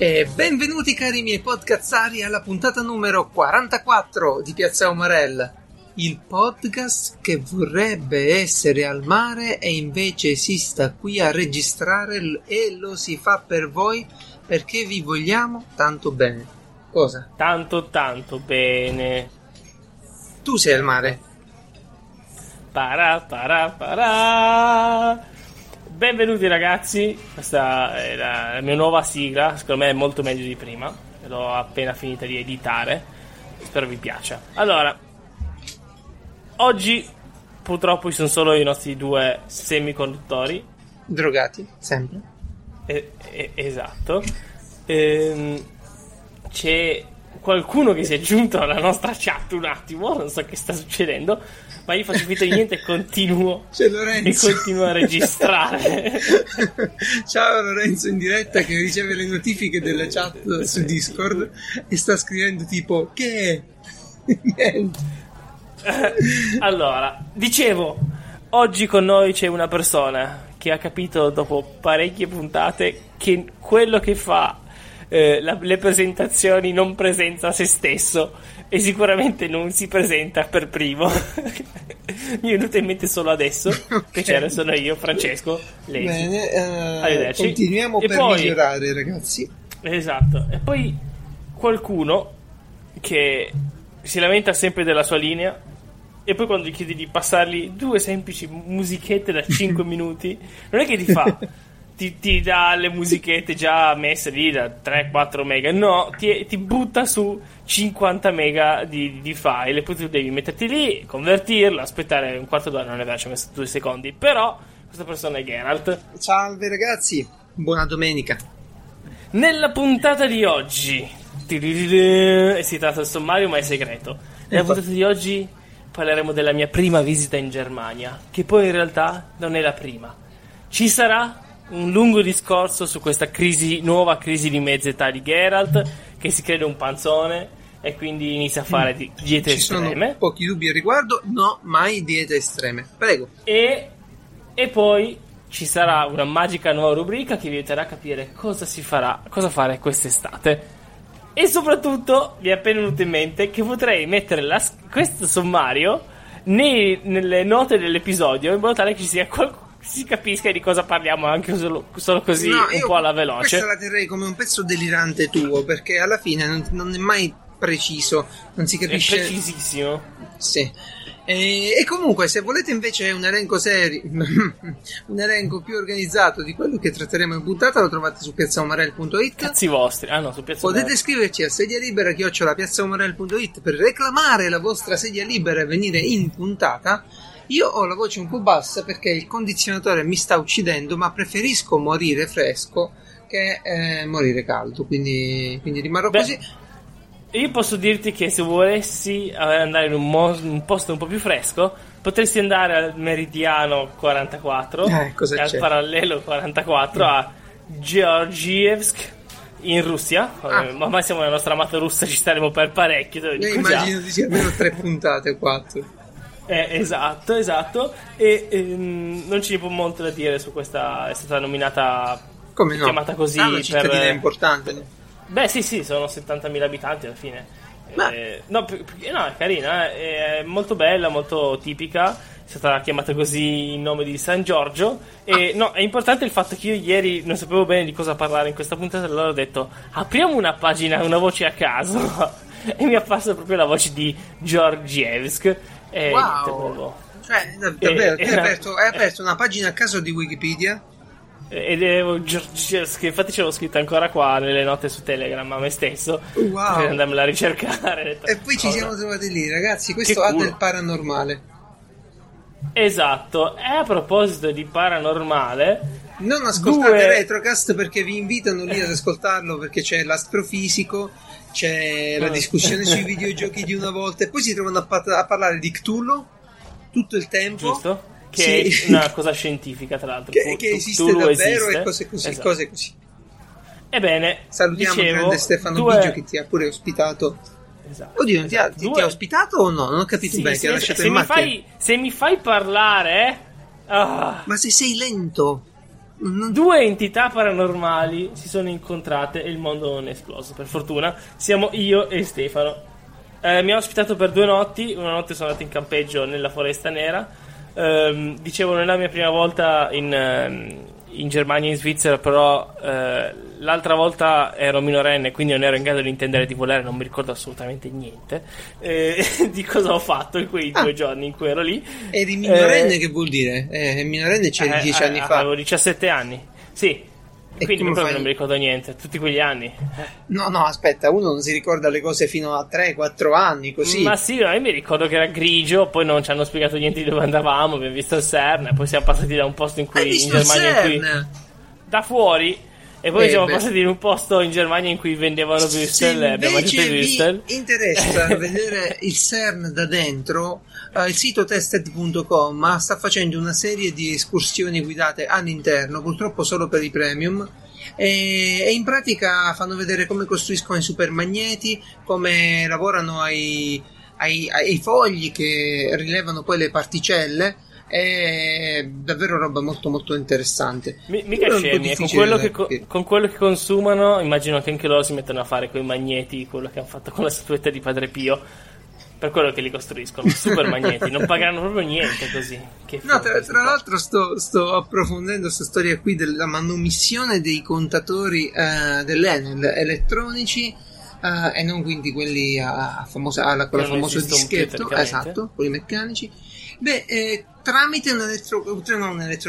E benvenuti cari miei podcazzari alla puntata numero 44 di Piazza Umarell, il podcast che vorrebbe essere al mare e invece si sta qui a registrare e lo si fa per voi perché vi vogliamo tanto bene. Cosa? Tanto bene. Tu sei al mare. Para. Benvenuti ragazzi, questa è la mia nuova sigla, secondo me è molto meglio di prima, l'ho appena finita di editare, spero vi piaccia. Allora, oggi purtroppo ci sono solo i nostri due semiconduttori. Drogati, sempre. Esatto. C'è qualcuno che si è aggiunto alla nostra chat un attimo, non so che sta succedendo, ma io faccio finta di niente e continuo. C'è Lorenzo. E continuo a registrare. Ciao Lorenzo in diretta che riceve le notifiche della chat su Discord e sta scrivendo tipo che Allora, dicevo, oggi con noi c'è una persona che ha capito dopo parecchie puntate che quello che fa le presentazioni non presenta se stesso e sicuramente non si presenta per primo. Mi è venuto in mente solo adesso. Okay. Piacere, sono io, Francesco Lesi. Bene, arrivederci. Continuiamo e per poi, migliorare ragazzi. Esatto. E poi qualcuno che si lamenta sempre della sua linea e poi quando gli chiedi di passargli due semplici musichette da 5 minuti non è che ti fa ti dà le musichette già messe lì da 3-4 mega, no, ti butta su 50 mega di file e poi tu devi metterti lì, convertirla, aspettare un quarto d'ora, non è vero, ci ho messo 2 secondi. Però questa persona è Geralt. Salve ragazzi, buona domenica. Nella puntata di oggi si tratta del sommario ma è segreto. Nella puntata di oggi parleremo della mia prima visita in Germania, che poi in realtà non è la prima. Ci sarà un lungo discorso su questa crisi, nuova crisi di mezza età di Geralt, che si crede un panzone e quindi inizia a fare diete estreme. Ci sono pochi dubbi al riguardo, no, mai diete estreme, prego. E poi ci sarà una magica nuova rubrica che vi aiuterà a capire cosa si farà, cosa fare quest'estate. E soprattutto vi è appena venuto in mente che potrei mettere questo sommario nelle note dell'episodio in modo tale che ci sia qualcosa, si capisca di cosa parliamo anche solo così, no, un po' alla veloce. Questa la terrei come un pezzo delirante tuo, perché alla fine non è mai preciso, non si capisce. È precisissimo. Sì. E comunque se volete invece un elenco serio un elenco più organizzato di quello che tratteremo in puntata lo trovate su piazzaumarell.it. Cazzi vostri. Ah no, su piazza potete Umarell. Scriverci a sedialibera@piazzaumarell.it per reclamare la vostra sedia libera e venire in puntata. Io ho la voce un po' bassa perché il condizionatore mi sta uccidendo, ma preferisco morire fresco che morire caldo, quindi rimarrò così. Io posso dirti che se volessi andare in un posto un po' più fresco potresti andare al Meridiano 44 e al Parallelo 44 a Georgievsk in Russia. Ormai siamo nella nostra amata Russia, ci staremo per parecchio. Io immagino di almeno 3 puntate, 4. Esatto. E non ci può molto da dire su questa. È stata nominata, come no, chiamata così, una cittadina importante, no? Beh sì, sono 70.000 abitanti alla fine. No, è carina, è molto bella, molto tipica. È stata chiamata così in nome di San Giorgio. E no, è importante il fatto che io ieri non sapevo bene di cosa parlare in questa puntata, allora ho detto apriamo una pagina, una voce a caso e mi è apparsa proprio la voce di Georgievsk. Wow, cioè, davvero, hai aperto una pagina a caso di Wikipedia? Ed infatti ce l'ho scritta ancora qua nelle note su Telegram a me stesso. Wow. Per andarmela a ricercare. E poi ci siamo trovati lì, ragazzi, questo ha del paranormale. Esatto, e a proposito di paranormale, non ascoltate Retrocast perché vi invitano lì ad ascoltarlo, perché c'è l'astrofisico, c'è la discussione sui videogiochi di una volta e poi si trovano a parlare di Cthulhu tutto il tempo, giusto? Che sì. È una cosa scientifica tra l'altro che esiste davvero. E cose così. Ebbene, salutiamo, dicevo, grande Stefano Biggio, che ti ha pure ospitato. Esatto. Oddio, ti ha ospitato o no? Non ho capito bene, ti ha lasciato in macchina. Se mi fai parlare... Ma se sei lento... Due entità paranormali si sono incontrate e il mondo non è esploso, per fortuna. Siamo io e Stefano. Mi ha ospitato per 2 notti. Una notte sono andato in campeggio nella Foresta Nera. Dicevo, non è la mia prima volta in Germania e in Svizzera, però l'altra volta ero minorenne, quindi non ero in grado di intendere, di volere, non mi ricordo assolutamente niente di cosa ho fatto in quei 2 giorni in cui ero lì. Eri minorenne, che vuol dire? Minorenne c'eri 10 anni fa. Avevo 17 anni, sì. E quindi proprio non mi ricordo niente, tutti quegli anni. No, aspetta, uno non si ricorda le cose fino a 3-4 anni, così. Ma sì, io mi ricordo che era grigio, poi non ci hanno spiegato niente di dove andavamo, abbiamo visto il CERN, poi siamo passati da un posto in cui... in Germania in cui... Da fuori... E poi siamo passati in un posto in Germania in cui vendevano Würstel, abbiamo mangiato i Würstel. Mi interessa vedere il CERN da dentro. Il sito tested.com sta facendo una serie di escursioni guidate all'interno, purtroppo solo per i premium, e in pratica fanno vedere come costruiscono i supermagneti, come lavorano ai fogli che rilevano poi le particelle. È davvero roba molto molto interessante. Mica scemi, con quello che consumano immagino che anche loro si mettano a fare quei magneti, quello che hanno fatto con la statuetta di Padre Pio, per quello che li costruiscono, super magneti. Non pagano proprio niente, così che tra l'altro sto approfondendo questa storia qui della manomissione dei contatori dell'Enel elettronici, e non quindi quelli con il famoso dischetto, esatto, quelli meccanici. Tramite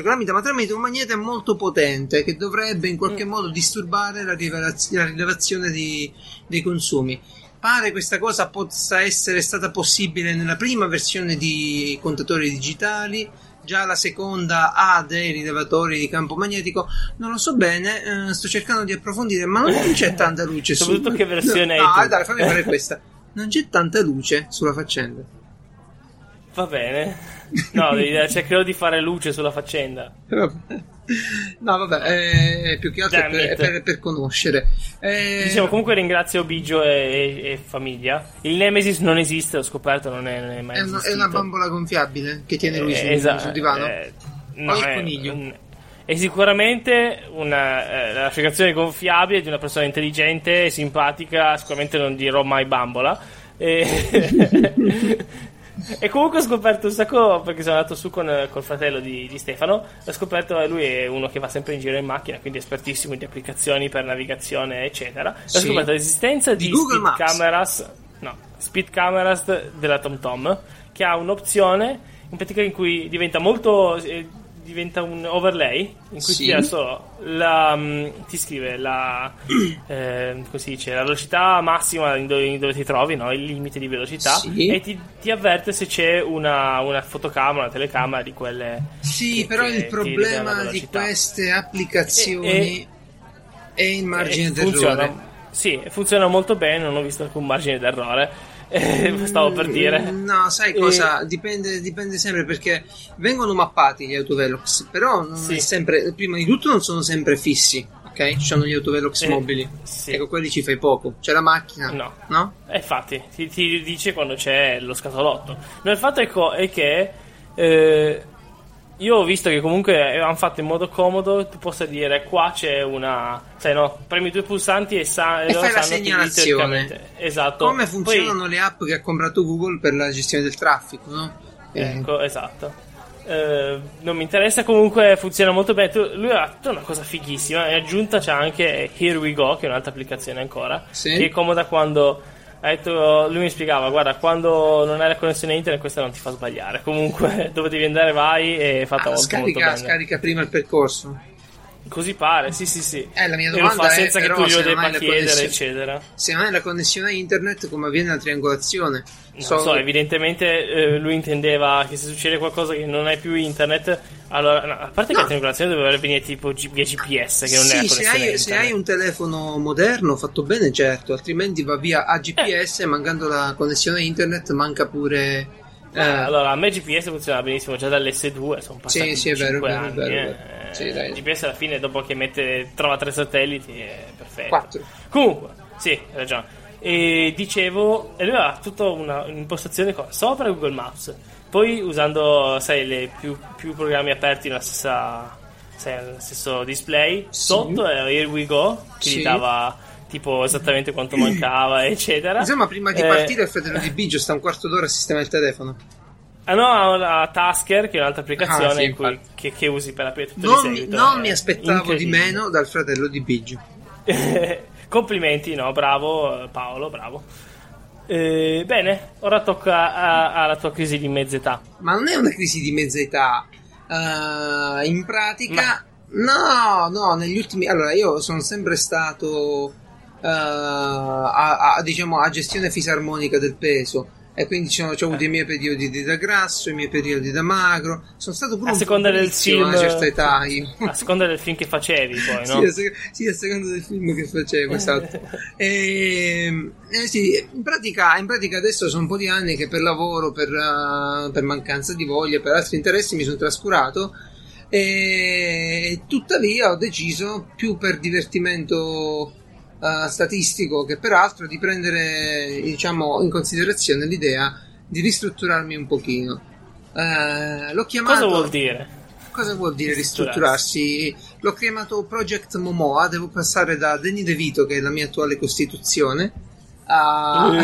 tramite un magnete molto potente che dovrebbe in qualche modo disturbare la rilevazione dei consumi. Pare questa cosa possa essere stata possibile nella prima versione di contatori digitali, già la seconda ha dei rilevatori di campo magnetico, non lo so bene, sto cercando di approfondire, ma non c'è tanta luce soprattutto che versione hai tu? Dai, fammi fare questa, non c'è tanta luce sulla faccenda. Va bene, no, cercherò di fare luce sulla faccenda. No, vabbè, più che altro per conoscere. Diciamo, comunque ringrazio Biggio e famiglia. Il Nemesis non esiste, l'ho scoperto, non è mai esistito. È una bambola gonfiabile che tiene lui sul divano. No, il coniglio. È sicuramente la spiegazione gonfiabile di una persona intelligente e simpatica. Sicuramente non dirò mai bambola. E comunque ho scoperto un sacco, perché sono andato su col fratello di Stefano. Ho scoperto, lui è uno che va sempre in giro in macchina, quindi espertissimo di applicazioni per navigazione eccetera. Sì. Ho scoperto l'esistenza di speed cameras della TomTom, che ha un'opzione in pratica in cui diventa molto diventa un overlay in cui ti dà solo ti scrive così dice, la velocità massima dove ti trovi, no? Il limite di velocità, e ti avverte se c'è una fotocamera, una telecamera di quelle. Sì, però il problema di queste applicazioni è il margine d'errore. Sì, funziona molto bene, non ho visto alcun margine d'errore. Stavo per dire, no, sai cosa? Dipende sempre, perché vengono mappati gli autovelox, però non è sempre, prima di tutto non sono sempre fissi, ok? Ci sono gli autovelox mobili, ecco, quelli ci fai poco, c'è la macchina, no? Infatti ti dice quando c'è lo scatolotto. No, il fatto è che io ho visto che comunque hanno fatto in modo comodo tu possa dire qua c'è una, sai, no, premi 2 pulsanti e fai la segnalazione. Esatto, come funzionano le app che ha comprato Google per la gestione del traffico, no? Ecco, esatto, non mi interessa, comunque funziona molto bene. Lui ha fatto una cosa fighissima, e aggiunta c'è anche Here We Go, che è un'altra applicazione ancora che è comoda quando... Ha detto, lui mi spiegava, guarda, quando non hai la connessione internet questa non ti fa sbagliare, comunque dove devi andare vai, e fatta molto bene. Scarica prima il percorso, così pare, sì. La mia domanda lo fa senza che tu glielo debba chiedere eccetera. Se non hai la connessione internet, come avviene la triangolazione? Evidentemente lui intendeva che se succede qualcosa che non hai più internet, allora a parte che la triangolazione doveva venire tipo via GPS, che non è la connessione internet. Se hai un telefono moderno fatto bene, certo, altrimenti va via a GPS, mancando la connessione internet manca pure Allora, a me GPS funzionava benissimo già dall'S2, sono passati 5 anni. Sì, dai. GPS alla fine, dopo che trova 3 satelliti, è perfetto. 4. Comunque, sì, hai ragione. E dicevo, e lui aveva tutta un'impostazione sopra Google Maps, poi usando, sai, più programmi aperti nella stessa, sai, nello stesso display. Sotto era Here We Go, che gli dava tipo esattamente quanto mancava, eccetera. Insomma, prima di partire il fratello di Biggio sta un quarto d'ora a sistemare il telefono. Ah no, la Tasker, che è un'altra applicazione che usi per aprire tutto il seguito. Non mi aspettavo di meno dal fratello di Biggio. Complimenti, no, bravo Paolo, bravo. Bene, ora tocca alla tua crisi di mezza età. Ma non è una crisi di mezza età. In pratica... No, negli ultimi... Allora, io sono sempre stato... diciamo a gestione fisarmonica del peso, e quindi ho avuto i miei periodi da grasso, i miei periodi da magro. Sono stato pure a seconda del film, a una certa età, a seconda del film che facevi, poi no? Sì, a seconda del film che facevo, esatto. Sì, in pratica adesso sono un po' di anni che per lavoro, per mancanza di voglia, per altri interessi mi sono trascurato. E tuttavia ho deciso, più per divertimento statistico che peraltro, di prendere, diciamo, in considerazione l'idea di ristrutturarmi un pochino. L'ho chiamato... Cosa vuol dire ristrutturarsi? L'ho chiamato Project Momoa. Devo passare da Danny De Vito, che è la mia attuale costituzione, a non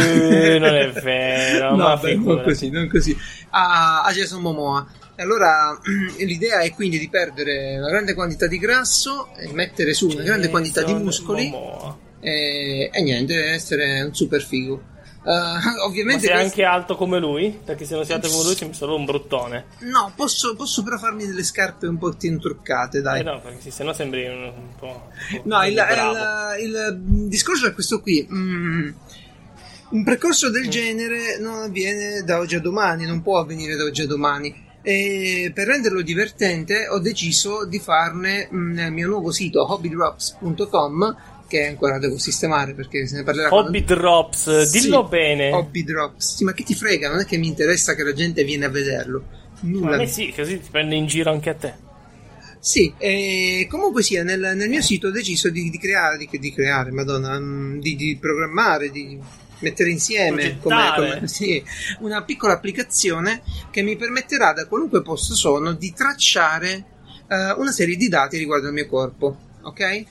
è vero. No, ma non così. A Jason Momoa. Allora, l'idea è quindi di perdere una grande quantità di grasso e mettere su una grande quantità di muscoli e niente, essere un super figo. Ovviamente. Ma sei anche alto come lui? Perché se non sei alto come lui, sei solo un bruttone. No, posso però farmi delle scarpe un po' intruccate, dai. No, perché se no sembri un po'. No, il discorso è questo qui. Un percorso del genere non avviene da oggi a domani, non può avvenire da oggi a domani. E per renderlo divertente ho deciso di farne nel mio nuovo sito hobbydrops.com, che ancora devo sistemare perché se ne parlerà. Hobbydrops, dillo bene. Hobbydrops, sì, ma che ti frega, non è che mi interessa che la gente viene a vederlo. Nulla. A me sì, così ti prende in giro anche a te. Sì, e comunque sia, nel mio sito ho deciso di programmare, di mettere insieme una piccola applicazione che mi permetterà, da qualunque posto sono, di tracciare una serie di dati riguardo al mio corpo, ok?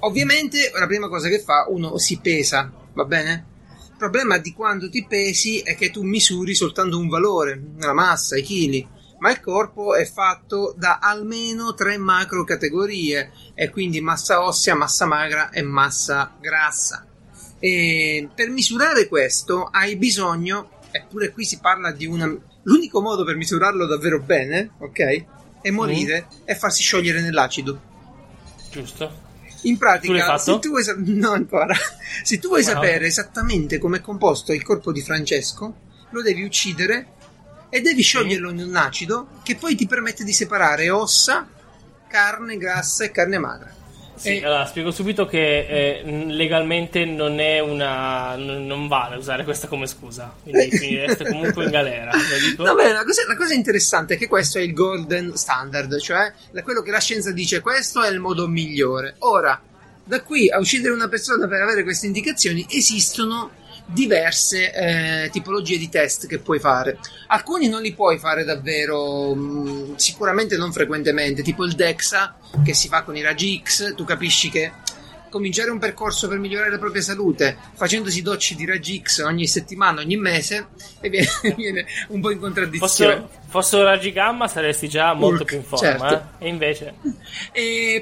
Ovviamente la prima cosa che fa uno si pesa, va bene? Il problema di quando ti pesi è che tu misuri soltanto un valore, la massa, i chili, ma il corpo è fatto da almeno 3 macro categorie, e quindi massa ossea, massa magra e massa grassa. E per misurare questo hai bisogno, eppure qui si parla di l'unico modo per misurarlo davvero bene, ok, è morire e farsi sciogliere nell'acido. Giusto. In pratica, tu l'hai fatto? Se tu vuoi sapere esattamente com'è composto il corpo di Francesco, lo devi uccidere e devi scioglierlo in un acido che poi ti permette di separare ossa, carne grassa e carne magra. Sì, allora spiego subito che legalmente non è non vale usare questa come scusa, quindi finireste comunque in galera. Vabbè, la cosa interessante è che questo è il golden standard, cioè quello che la scienza dice, questo è il modo migliore. Ora, da qui a uccidere una persona per avere queste indicazioni esistono diverse tipologie di test che puoi fare. Alcuni non li puoi fare davvero, sicuramente non frequentemente, tipo il DEXA che si fa con i raggi X. Tu capisci che cominciare un percorso per migliorare la propria salute facendosi docce di raggi X ogni settimana, ogni mese, e viene un po' in contraddizione. Fossero raggi gamma saresti già molto più in forma, certo. E invece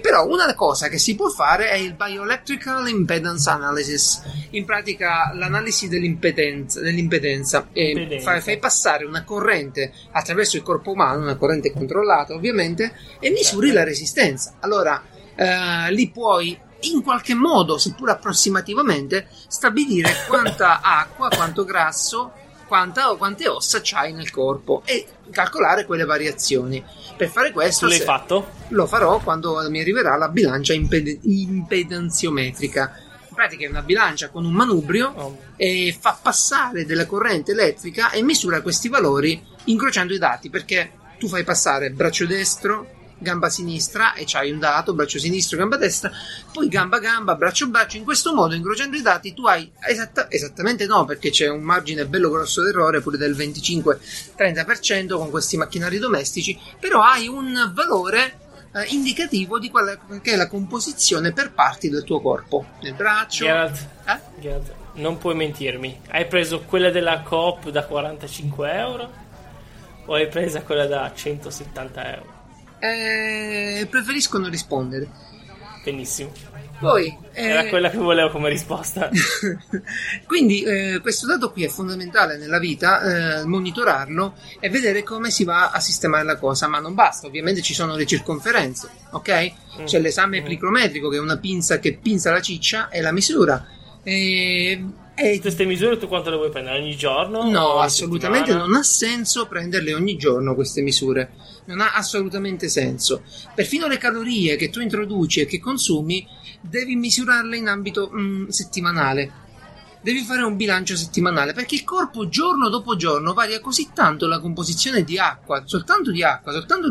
però una cosa che si può fare è il bioelectrical impedance analysis, in pratica l'analisi dell'impedenza. E fai passare una corrente attraverso il corpo umano, una corrente controllata ovviamente, e misuri la resistenza. Allora lì puoi in qualche modo, seppur approssimativamente, stabilire quanta acqua, quanto grasso, quante ossa c'hai nel corpo e calcolare quelle variazioni. Per fare questo, l'hai fatto? Lo farò quando mi arriverà la bilancia impedanziometrica. pratica è una bilancia con un manubrio e fa passare della corrente elettrica e misura questi valori incrociando i dati, perché tu fai passare braccio destro, gamba sinistra e c'hai un dato, braccio sinistro, gamba destra, poi gamba gamba, braccio braccio, in questo modo incrociando i dati tu hai esattamente no, perché c'è un margine bello grosso d'errore pure del 25-30% con questi macchinari domestici, però hai un valore indicativo di quella che è la composizione per parti del tuo corpo, del braccio. Geralt, Geralt, non puoi mentirmi, hai preso quella della Coop da 45 euro o hai presa quella da 170 euro? Preferisco non rispondere. Benissimo. Poi, era quella che volevo come risposta. Quindi questo dato qui è fondamentale nella vita, monitorarlo e vedere come si va a sistemare la cosa, ma non basta, ovviamente ci sono le circonferenze, ok? C'è l'esame plicrometrico, che è una pinza che pinza la ciccia e la misura. Queste misure tu quanto le vuoi prendere? Ogni giorno? No, assolutamente settimana? Non ha senso prenderle ogni giorno queste misure, non ha assolutamente senso. Perfino le calorie che tu introduci e che consumi devi misurarle in ambito settimanale, devi fare un bilancio settimanale, perché il corpo giorno dopo giorno varia così tanto la composizione di acqua, soltanto di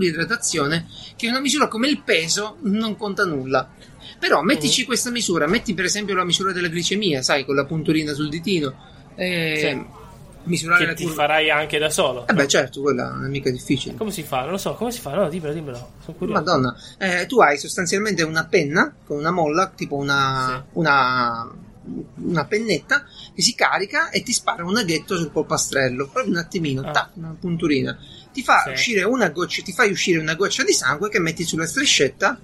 idratazione, che una misura come il peso non conta nulla. Però mettici questa misura, metti per esempio la misura della glicemia, sai, con la punturina sul ditino, sì. Misurare che ti farai anche da solo. Eh beh, certo, quella non è mica difficile. Come si fa? Non lo so, come si fa? No, dimmelo, sono curioso. Madonna, tu hai sostanzialmente una penna con una molla, tipo una pennetta che si carica e ti spara un aghetto sul polpastrello, proprio un attimino, tac, una punturina. Ti fa uscire una goccia, ti fai uscire una goccia di sangue che metti sulla striscetta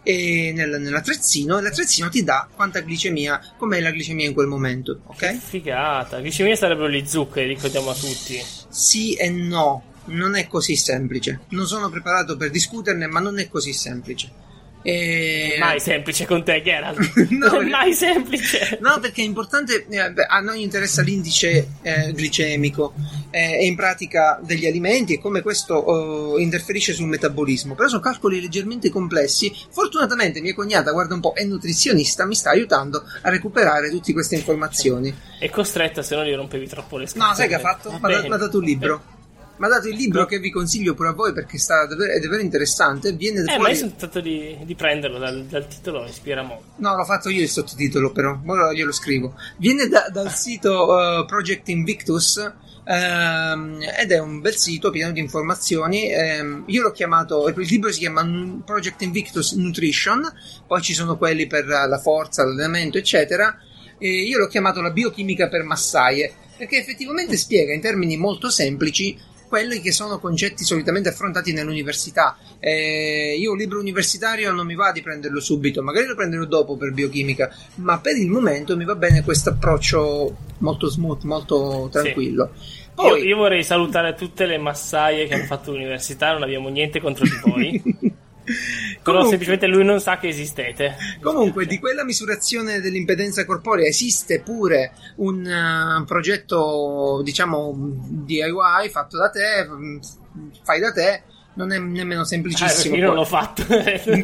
e nell'attrezzino, e l'attrezzino ti dà quanta glicemia, com'è la glicemia in quel momento, ok? Figata, glicemia sarebbero gli zuccheri, ricordiamo a tutti. Sì e no, non è così semplice. Non sono preparato per discuterne, ma non è così semplice. Mai semplice con te, Geralt. No, mai semplice. No, perché è importante. A noi interessa l'indice glicemico e in pratica degli alimenti e come questo interferisce sul metabolismo. Però sono calcoli leggermente complessi. Fortunatamente mia cognata, guarda un po', è nutrizionista, mi sta aiutando a recuperare tutte queste informazioni. È costretta, se no gli rompevi troppo le scatole. No, sai che ha fatto? Mi ha dato un libro. Mi ha dato il libro che vi consiglio pure a voi, perché è davvero interessante. Viene fuori... ma io sono tentato di prenderlo dal titolo, mi ispira molto. No, l'ho fatto io il sottotitolo, però ora glielo scrivo. Viene dal sito Project Invictus, ed è un bel sito pieno di informazioni. Io l'ho chiamato, il libro si chiama Project Invictus Nutrition, poi ci sono quelli per la forza, l'allenamento, eccetera. E io l'ho chiamato La biochimica per massaie, perché effettivamente spiega in termini molto semplici quelli che sono concetti solitamente affrontati nell'università. Io un libro universitario non mi va di prenderlo subito, magari lo prenderò dopo per biochimica, ma per il momento mi va bene questo approccio molto smooth, molto tranquillo. Sì. Poi... Io vorrei salutare tutte le massaie che hanno fatto l'università, non abbiamo niente contro di voi. Però semplicemente lui non sa che esistete. Comunque di quella misurazione dell'impedenza corporea esiste pure un progetto, diciamo, DIY fatto da te, fai da te, non è nemmeno semplicissimo. Io non l'ho fatto.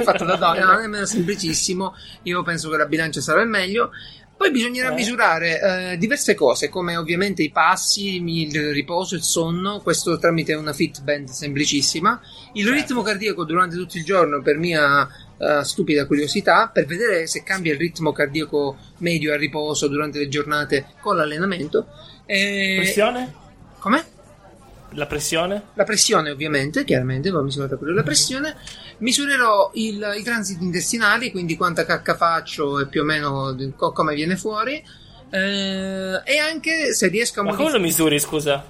Fatto da donna, non è nemmeno semplicissimo. Io penso che la bilancia sarà il meglio. Poi bisognerà misurare diverse cose, come ovviamente i passi, il riposo, il sonno, questo tramite una Fitband semplicissima, il ritmo cardiaco durante tutto il giorno, per mia stupida curiosità, per vedere se cambia il ritmo cardiaco medio al riposo durante le giornate con l'allenamento. Pressione? Come? La pressione? La pressione, ovviamente, chiaramente, va misurata pure la pressione. Misurerò i transiti intestinali, quindi quanta cacca faccio e più o meno come viene fuori. E anche se riesco a modificare. Ma come lo misuri, scusa?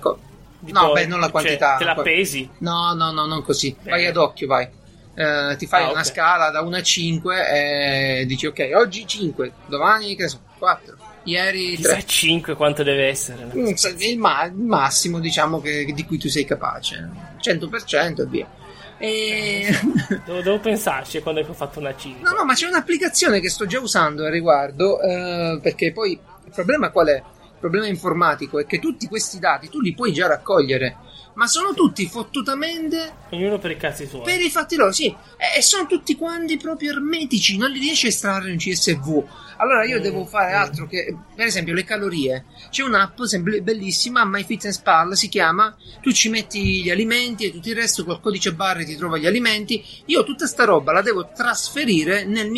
No, beh, non la quantità. Cioè, te la pesi? No, non così. Bene. Vai ad occhio, vai. Ti fai una scala da 1 a 5 e dici, ok, oggi 5, domani, che ne so, 4. Ieri 5 quanto deve essere il massimo, diciamo, di cui tu sei capace, 100% e via. Devo pensarci quando ho fatto una 5. No, ma c'è un'applicazione che sto già usando al riguardo, perché poi il problema qual è? Il problema informatico è che tutti questi dati tu li puoi già raccogliere, ma sono tutti fottutamente, ognuno per i cazzi suoi, per i fatti loro, sì, e sono tutti quanti proprio ermetici, non li riesci a estrarre un CSV. Allora io devo fare altro che, per esempio, le calorie. C'è un'app bellissima, MyFitnessPal si chiama, tu ci metti gli alimenti e tutto il resto, col codice barre ti trova gli alimenti. Io tutta sta roba la devo trasferire nella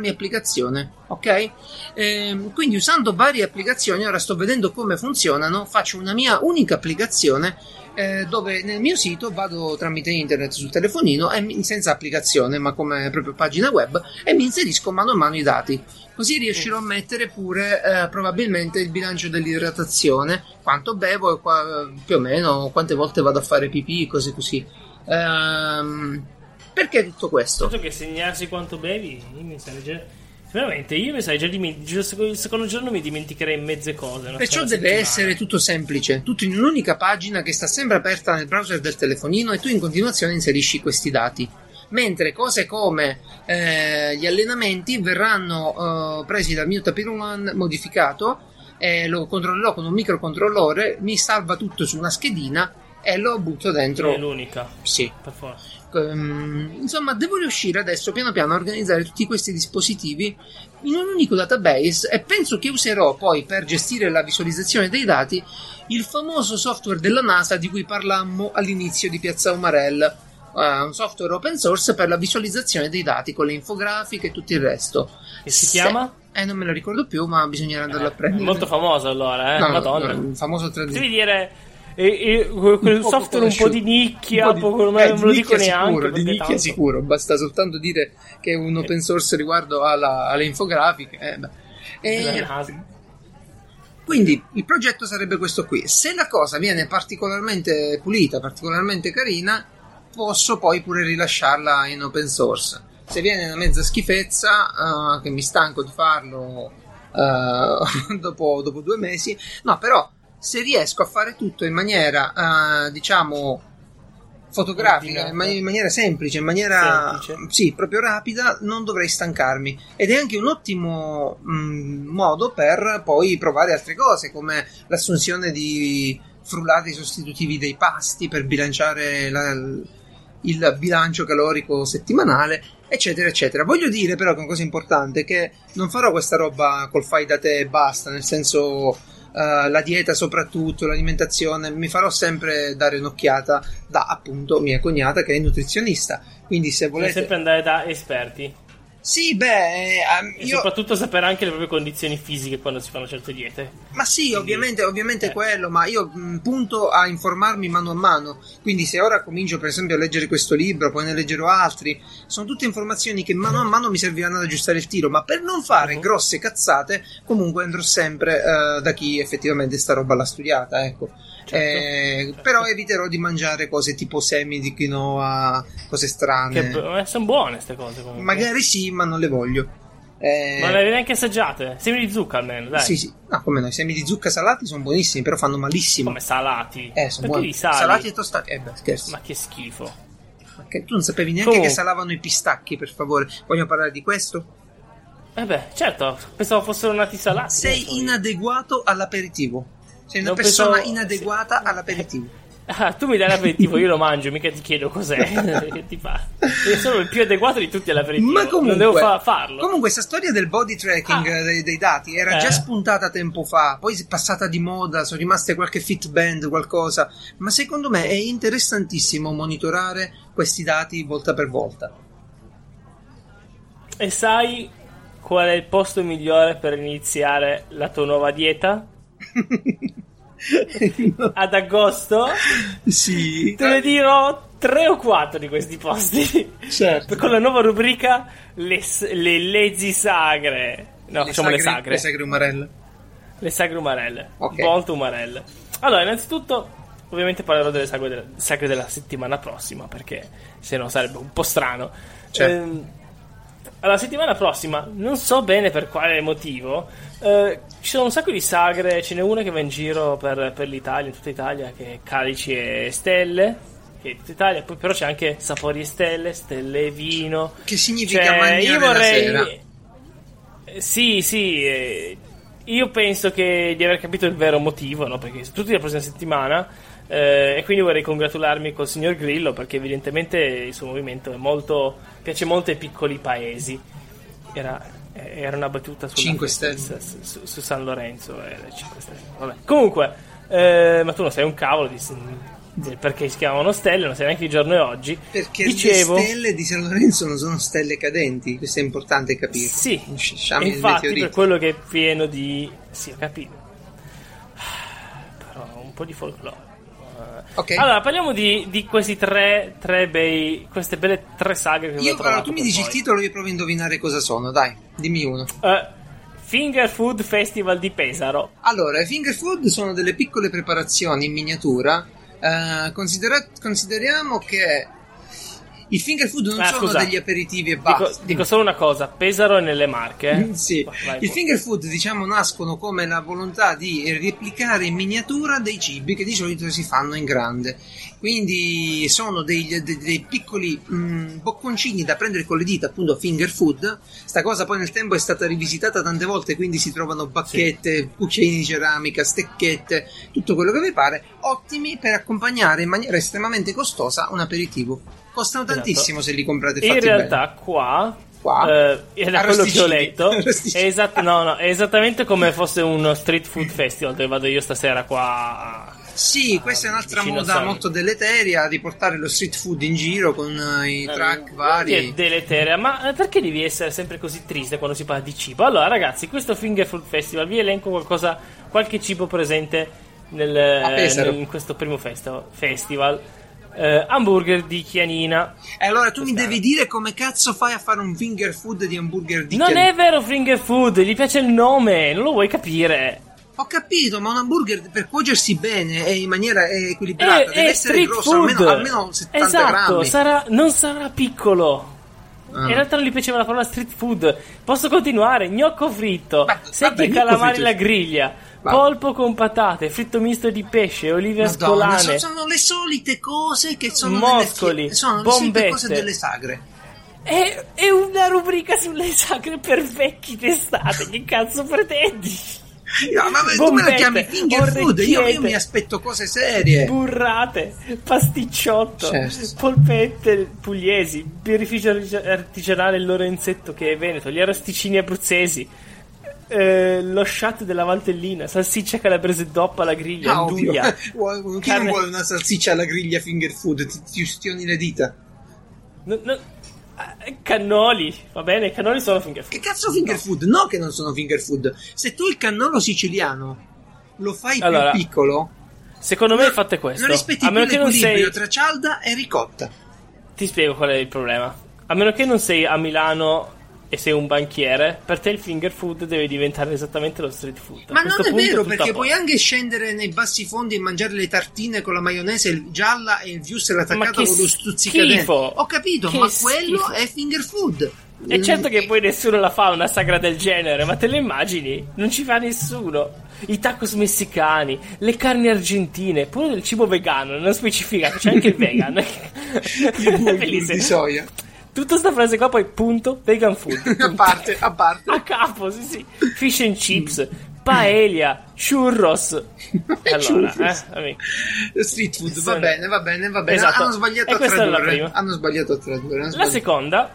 mia applicazione, ok? Quindi usando varie applicazioni, ora sto vedendo come funzionano, faccio una mia unica applicazione dove nel mio sito vado tramite internet sul telefonino e senza applicazione, ma come proprio pagina web, e mi inserisco mano a mano i dati. Così riuscirò a mettere pure probabilmente il bilancio dell'idratazione, quanto bevo e più o meno quante volte vado a fare pipì, cose così. Perché tutto questo? Tanto che segnarsi quanto bevi, veramente io mi sarei già dimenticato, il secondo giorno mi dimenticherei mezze cose. Perciò deve essere tutto semplice, tutto in un'unica pagina che sta sempre aperta nel browser del telefonino, e tu in continuazione inserisci questi dati. Mentre cose come gli allenamenti verranno presi dal mio Tapirulan modificato, lo controllerò con un microcontrollore, mi salva tutto su una schedina e lo butto dentro. È l'unica. Sì. Per forza. Insomma, devo riuscire adesso piano piano a organizzare tutti questi dispositivi in un unico database, e penso che userò poi per gestire la visualizzazione dei dati il famoso software della NASA di cui parlammo all'inizio di Piazza Umarell. Un software open source per la visualizzazione dei dati con le infografiche e tutto il resto. E si chiama? Non me lo ricordo più, ma bisognerà andarlo a prendere. Molto famoso, allora, no, Madonna. No, famoso tra di... Devi dire quel software un po' di nicchia, non lo dico neanche. Di nicchia sicuro, basta soltanto dire che è un open source riguardo alle infografiche. Quindi il progetto sarebbe questo qui. Se la cosa viene particolarmente pulita, particolarmente carina, posso poi pure rilasciarla in open source. Se viene una mezza schifezza che mi stanco di farlo dopo 2 mesi, no, però se riesco a fare tutto in maniera diciamo fotografica, in maniera semplice, sì, proprio rapida, non dovrei stancarmi, ed è anche un ottimo modo per poi provare altre cose, come l'assunzione di frullati sostitutivi dei pasti per bilanciare il bilancio calorico settimanale, eccetera eccetera. Voglio dire però che una cosa importante è che non farò questa roba col fai da te e basta, nel senso la dieta, soprattutto l'alimentazione, mi farò sempre dare un'occhiata da, appunto, mia cognata che è nutrizionista, quindi se volete sempre andare da esperti. Sì, e soprattutto sapere anche le proprie condizioni fisiche quando si fanno certe diete. Ma sì, quindi, ovviamente quello, ma io punto a informarmi mano a mano. Quindi se ora comincio per esempio a leggere questo libro, poi ne leggerò altri, sono tutte informazioni che mano a mano mi serviranno ad aggiustare il tiro, ma per non fare grosse cazzate comunque andrò sempre da chi effettivamente sta roba l'ha studiata, ecco. Certo. Però eviterò di mangiare cose tipo semi di quinoa, cose strane che sono buone queste cose comunque. Magari sì, ma non le voglio, ma le neanche assaggiate. Semi di zucca almeno, dai. Sì. No, come no, i semi di zucca salati sono buonissimi, però fanno malissimo. Come salati? Sono buoni, salati e tostati. Beh, scherzo, ma che schifo, ma che tu non sapevi neanche che salavano i pistacchi? Per favore, vogliamo parlare di questo? Certo, pensavo fossero nati salati. Sei inadeguato all'aperitivo. Sei una persona inadeguata all'aperitivo. Ah, tu mi dai l'aperitivo, io lo mangio, mica ti chiedo cos'è. Che ti fa? Io sono il più adeguato di tutti all'aperitivo. Ma comunque, non devo farlo. Comunque, questa storia del body tracking dei dati era già spuntata tempo fa, poi è passata di moda, sono rimaste qualche fit band, qualcosa. Ma secondo me è interessantissimo monitorare questi dati volta per volta. E sai qual è il posto migliore per iniziare la tua nuova dieta? No. Ad agosto? Sì. Te ne dirò 3 o 4 di questi posti. Certo. Con la nuova rubrica le leggi sagre. No, facciamo le sagre. Le sagre umarelle. Okay. Molto umarelle. Allora, innanzitutto ovviamente parlerò delle sagre della settimana prossima, perché se no sarebbe un po' strano. Certo. Alla settimana prossima, non so bene per quale motivo, ci sono un sacco di sagre. Ce n'è una che va in giro per l'Italia, in tutta Italia, che è Calici e Stelle, che è tutta Italia. Poi però c'è anche Sapori e Stelle, Stelle e Vino. Che significa mangiare la sera? Sì, Io penso che di aver capito il vero motivo, no? Perché tutti la prossima settimana, e quindi vorrei congratularmi col signor Grillo, perché evidentemente il suo movimento è molto, piace molto ai piccoli paesi. Era una battuta sulla 5 stelle. Su San Lorenzo era 5 stelle. Vabbè. Comunque, ma tu non sai un cavolo di perché si chiamano stelle, non sai neanche il giorno è oggi. Perché le stelle di San Lorenzo non sono stelle cadenti, questo è importante capire. Sì, infatti per quello che è pieno di... Sì, ho capito. Però un po' di folklore. Okay. Allora parliamo di questi tre bei, queste belle tre saghe che io ho trovato. Allora, tu mi dici il titolo, io provo a indovinare cosa sono, dai, dimmi uno. Finger Food Festival di Pesaro. Allora, i finger food sono delle piccole preparazioni in miniatura. Consideriamo che i finger food non sono degli aperitivi e basta. Dico solo una cosa, Pesaro è nelle Marche. Sì. I finger food, diciamo, nascono come la volontà di replicare in miniatura dei cibi che di solito si fanno in grande. Quindi sono dei piccoli bocconcini da prendere con le dita, appunto finger food. Sta cosa poi nel tempo è stata rivisitata tante volte, quindi si trovano bacchette, cucchiaini di ceramica, stecchette, tutto quello che vi pare, ottimi per accompagnare in maniera estremamente costosa un aperitivo. Costano tantissimo, esatto, se li comprate fatti in realtà bene. Qua da quello che ho letto è esattamente come fosse uno street food festival dove vado io stasera qua. Sì, questa è un'altra moda molto deleteria di portare lo street food in giro con i truck vari. Che deleteria, ma perché devi essere sempre così triste quando si parla di cibo? Allora ragazzi, questo Finger Food Festival, vi elenco qualche cibo presente in questo primo festival. Hamburger di Chianina. E allora tu mi devi dire come cazzo fai a fare un finger food di hamburger di Chianina. Non è vero finger food, gli piace il nome, non lo vuoi capire. Ho capito, ma un hamburger per cuocersi bene e in maniera equilibrata deve essere grosso, almeno 70 grammi. Esatto, non sarà piccolo. In realtà non gli piaceva la parola street food. Posso continuare? Gnocco fritto, secchi calamari alla griglia, polpo con patate, fritto misto di pesce, olive ascolane. Sono le solite cose che sono moscoli, sono le solite cose delle sagre. È una rubrica sulle sagre per vecchi d'estate. Che cazzo pretendi? No, ma tu me la chiami finger food, io mi aspetto cose serie. Burrate, pasticciotto, certo. Polpette pugliesi, birrificio artigianale Lorenzetto che è veneto, gli arrosticini abruzzesi, lo sciatto della Valtellina, salsiccia calabrese doppa alla griglia, induglia. Chi non vuole una salsiccia alla griglia finger food? Ti ustioni le dita. No. Cannoli, va bene, i cannoli sono finger food. Che cazzo finger food? No, che non sono finger food. Se tu il cannolo siciliano lo fai allora, più piccolo, secondo me fate questo. Non rispetti più l'equilibrio tra cialda e ricotta. Ti spiego qual è il problema. A meno che non sei a Milano e sei un banchiere, per te il finger food deve diventare esattamente lo street food. Ma non è vero, perché puoi anche scendere nei bassi fondi e mangiare le tartine con la maionese gialla e il wurstel attaccato con lo stuzzicadente. Ho capito, ma quello è finger food. E certo che poi nessuno la fa una sagra del genere, ma te le immagini? Non ci fa nessuno. I tacos messicani, le carni argentine, pure del cibo vegano, non specificato, c'è anche il vegan. Il bulgur di soia. Tutta sta frase qua, poi punto vegan food punto. a parte a capo, sì, fish and chips, paella, churros. Allora, amico, street food, va bene esatto. Hanno sbagliato a tradurre. La seconda,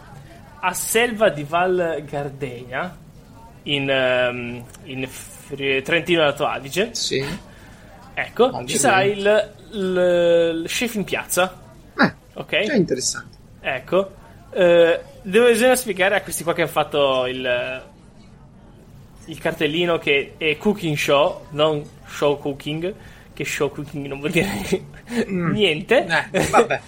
a Selva di Val Gardena in Trentino Alto Adige, sì, ecco, Valgevene. Ci sarà il chef in piazza, ok, cioè interessante, ecco. Bisogna spiegare a questi qua che hanno fatto il cartellino che è cooking show, non show cooking, che show cooking non vuol dire niente. Vabbè.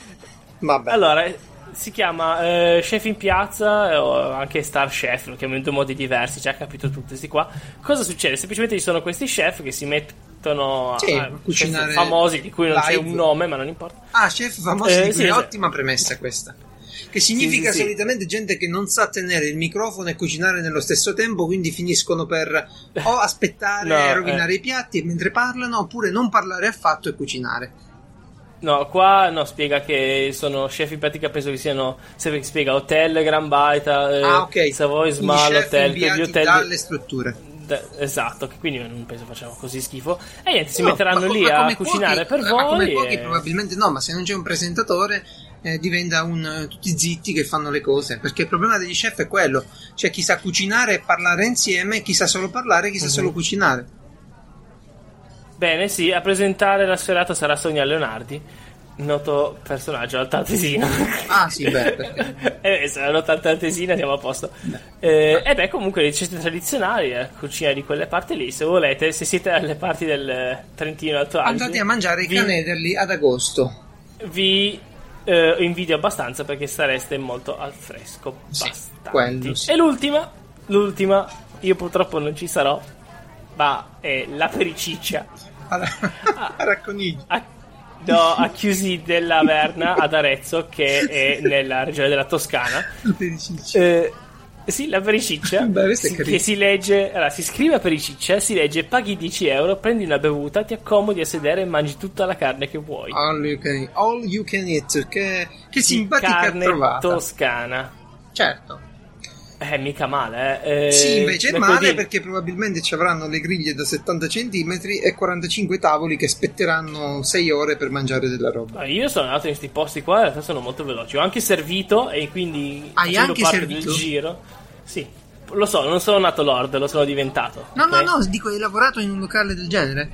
Allora si chiama chef in piazza o anche star chef, lo chiamano in due modi diversi, ci ha capito tutti questi qua. Cosa succede? Semplicemente ci sono questi chef che si mettono a cucinare, famosi di cui non live. C'è un nome, ma non importa. Chef famosi di cui sì, è ottima premessa questa. Che significa sì. Solitamente gente che non sa tenere il microfono e cucinare nello stesso tempo, quindi finiscono per o aspettare e rovinare i piatti mentre parlano, oppure non parlare affatto e cucinare. Spiega che sono chef in pratica, penso che siano, sempre spiega hotel, Gran Baita, Savoy Small Hotel, gli hotel dalle strutture. esatto, che quindi non penso facciamo così schifo. E niente, si metteranno lì a cucinare pochi, per voi. Pochi, probabilmente no, ma se non c'è un presentatore diventa un tutti zitti che fanno le cose, perché il problema degli chef è quello: cioè chi sa cucinare e parlare insieme, chi sa solo parlare, chi sa solo cucinare. Bene, sì, a presentare la serata sarà Sonia Leonardi, noto personaggio altoatesino. Ah sì, beh, perché se la nota altoatesina andiamo a posto. E beh, comunque le ricette tradizionali, cucina di quelle parti lì, se volete, se siete alle parti del Trentino Alto Adige, andate a mangiare i canederli ad agosto. Vi invidio abbastanza perché stareste molto al fresco. Sì, quello, sì. E l'ultima, io purtroppo non ci sarò, ma è la Pericciccia a Racconigi, no, a Chiusi della Verna ad Arezzo, che è nella regione della Toscana. La Pericciccia, sì, la Pericciccia. Beh, che si legge, allora, si scrive a Pericciccia, si legge: paghi 10€, prendi una bevuta, ti accomodi a sedere e mangi tutta la carne che vuoi. All you can eat. Che simpatica carne trovata. Toscana, certo. Mica male, eh. Sì, invece è male perché probabilmente ci avranno le griglie da 70 cm e 45 tavoli che aspetteranno 6 ore per mangiare della roba. Io sono andato in questi posti qua, in realtà sono molto veloci. Ho anche servito e quindi del giro. Sì, lo so, non sono nato lord, lo sono diventato. No, okay? No, dico, hai lavorato in un locale del genere?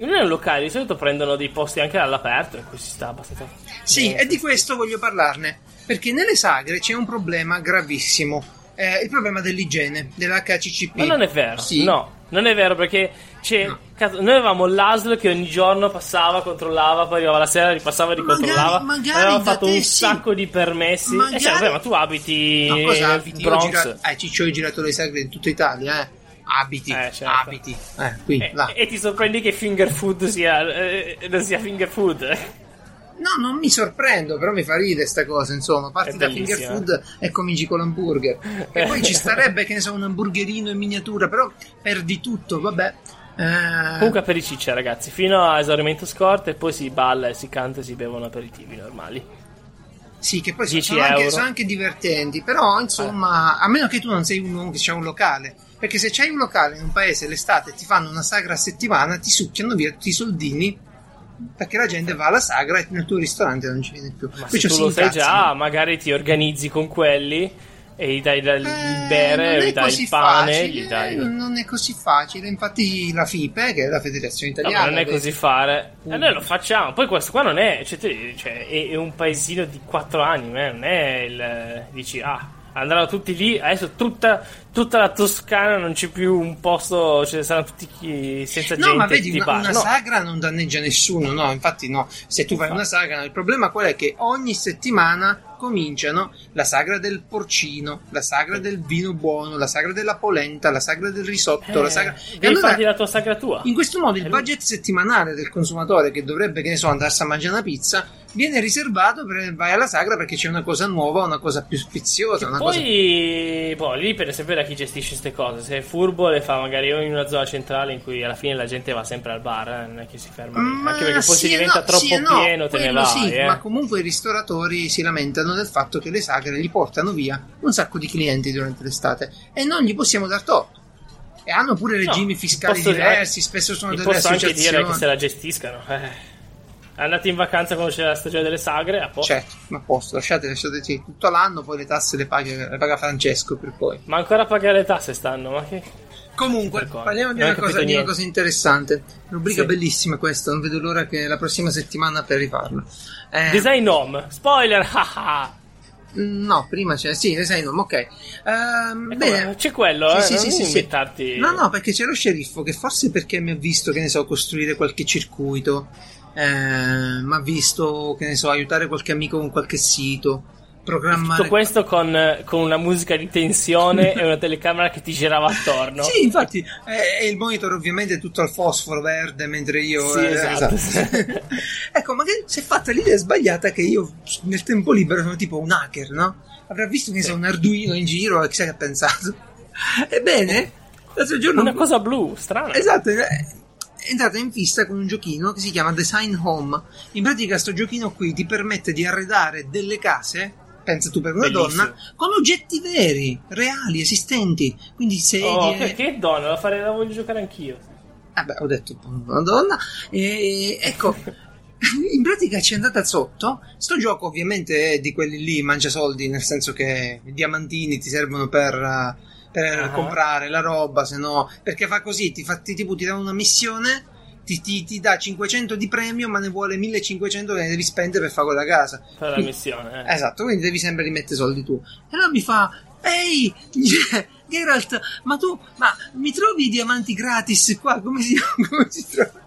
Non è un locale, di solito prendono dei posti anche all'aperto in cui si sta abbastanza. Sì, e di questo voglio parlarne, perché nelle sagre c'è un problema gravissimo. Il problema dell'igiene dell'HACCP. Ma non è vero, sì. No, non è vero, perché no. Noi avevamo l'ASL che ogni giorno passava, controllava, poi arrivava la sera, ripassava e ricontrollava. Magari aveva fatto un sacco di permessi. Magari... cioè, ma tu abiti in Bronx? Ciccio, hai girato le sagre in tutta Italia, eh. Abiti, qui, là. E ti sorprendi che Finger Food sia Finger Food? No, non mi sorprendo, però mi fa ridere sta cosa, insomma. Parti da Finger Food e cominci con l'hamburger. E poi ci starebbe, che ne so, un hamburgerino in miniatura, però perdi tutto, vabbè. Comunque Pericciccia, ragazzi, fino a esaurimento scorte, e poi si balla e si canta e si bevono aperitivi normali. Sì, che poi sono anche divertenti, però insomma, a meno che tu non sei un uomo che c'ha un locale. Perché se c'hai un locale in un paese, l'estate ti fanno una sagra a settimana, ti succhiano via tutti i soldini, perché la gente va alla sagra e nel tuo ristorante non ci viene più. Ma poi se tu lo sai già, magari ti organizzi con quelli e gli dai il bere, gli dai il pane, gli dai... non è così facile. Infatti la FIPE, che è la Federazione Italiana, no, non è così fare, e noi lo facciamo. Poi questo qua non è, cioè, è un paesino di 4 anime, non è il... dici, andranno tutti lì, adesso tutta la Toscana non c'è più un posto, cioè saranno tutti senza gente. No, ma vedi, una sagra non danneggia nessuno, no, infatti no. Se tu fai una sagra, il problema qual è? Che ogni settimana cominciano la sagra del porcino, la sagra del vino buono, la sagra della polenta, la sagra del risotto, la sagra... E allora, fatti la tua sagra tua. In questo modo il budget settimanale del consumatore, che dovrebbe, che ne so, andarsi a mangiare una pizza, viene riservato per vai alla sagra perché c'è una cosa nuova, una cosa più sfiziosa. Poi lì per sapere a chi gestisce queste cose, se è furbo le fa magari in una zona centrale in cui alla fine la gente va sempre al bar, non è che si ferma lì. Anche perché poi diventa troppo pieno, te ne vai. Sì, ma comunque i ristoratori si lamentano del fatto che le sagre gli portano via un sacco di clienti durante l'estate e non gli possiamo dar torto. E hanno pure regimi fiscali diversi, spesso sono delle associazioni. Posso anche dire che se la gestiscano, andate in vacanza quando c'è la stagione delle sagre, a posto. Certo, ma a posto, lasciate tutto l'anno, poi le tasse le paga Francesco per poi. Ma ancora pagare le tasse stanno, ma che... Comunque, parliamo di una cosa interessante. Rubrica bellissima questa, non vedo l'ora che la prossima settimana per rifarla. Design Home, spoiler, no, prima c'è, Design Home, ok. Bene. C'è quello, inventarti... No, perché c'è lo sceriffo che forse perché mi ha visto, che ne so, costruire qualche circuito... mi ha visto, che ne so, aiutare qualche amico con qualche sito, programmare tutto questo con una musica di tensione e una telecamera che ti girava attorno. Sì, infatti, e il monitor ovviamente tutto al fosforo verde, mentre io esatto. Ecco, magari si è fatta l'idea sbagliata che io nel tempo libero sono tipo un hacker, no? Avrà visto, che ne so, un Arduino in giro e chissà che ha pensato. Ebbene, l'altro giorno una cosa blu strana, esatto, è entrata in fissa con un giochino che si chiama Design Home. In pratica sto giochino qui ti permette di arredare delle case pensa tu, per una bellissimo. Donna con oggetti veri, reali, esistenti, quindi se che donna, la voglio giocare anch'io. Vabbè, ho detto una donna e ecco in pratica ci è andata sotto. Sto gioco ovviamente è di quelli lì mangia soldi, nel senso che i diamantini ti servono per comprare la roba, se no, perché fa così, ti dà una missione, ti dà 500 di premio, ma ne vuole 1500 che ne devi spendere per fare quella casa, per la missione. Esatto, quindi devi sempre rimettere soldi tu. E allora mi fa: ehi Geralt, ma mi trovi i diamanti gratis qua? Come si trova?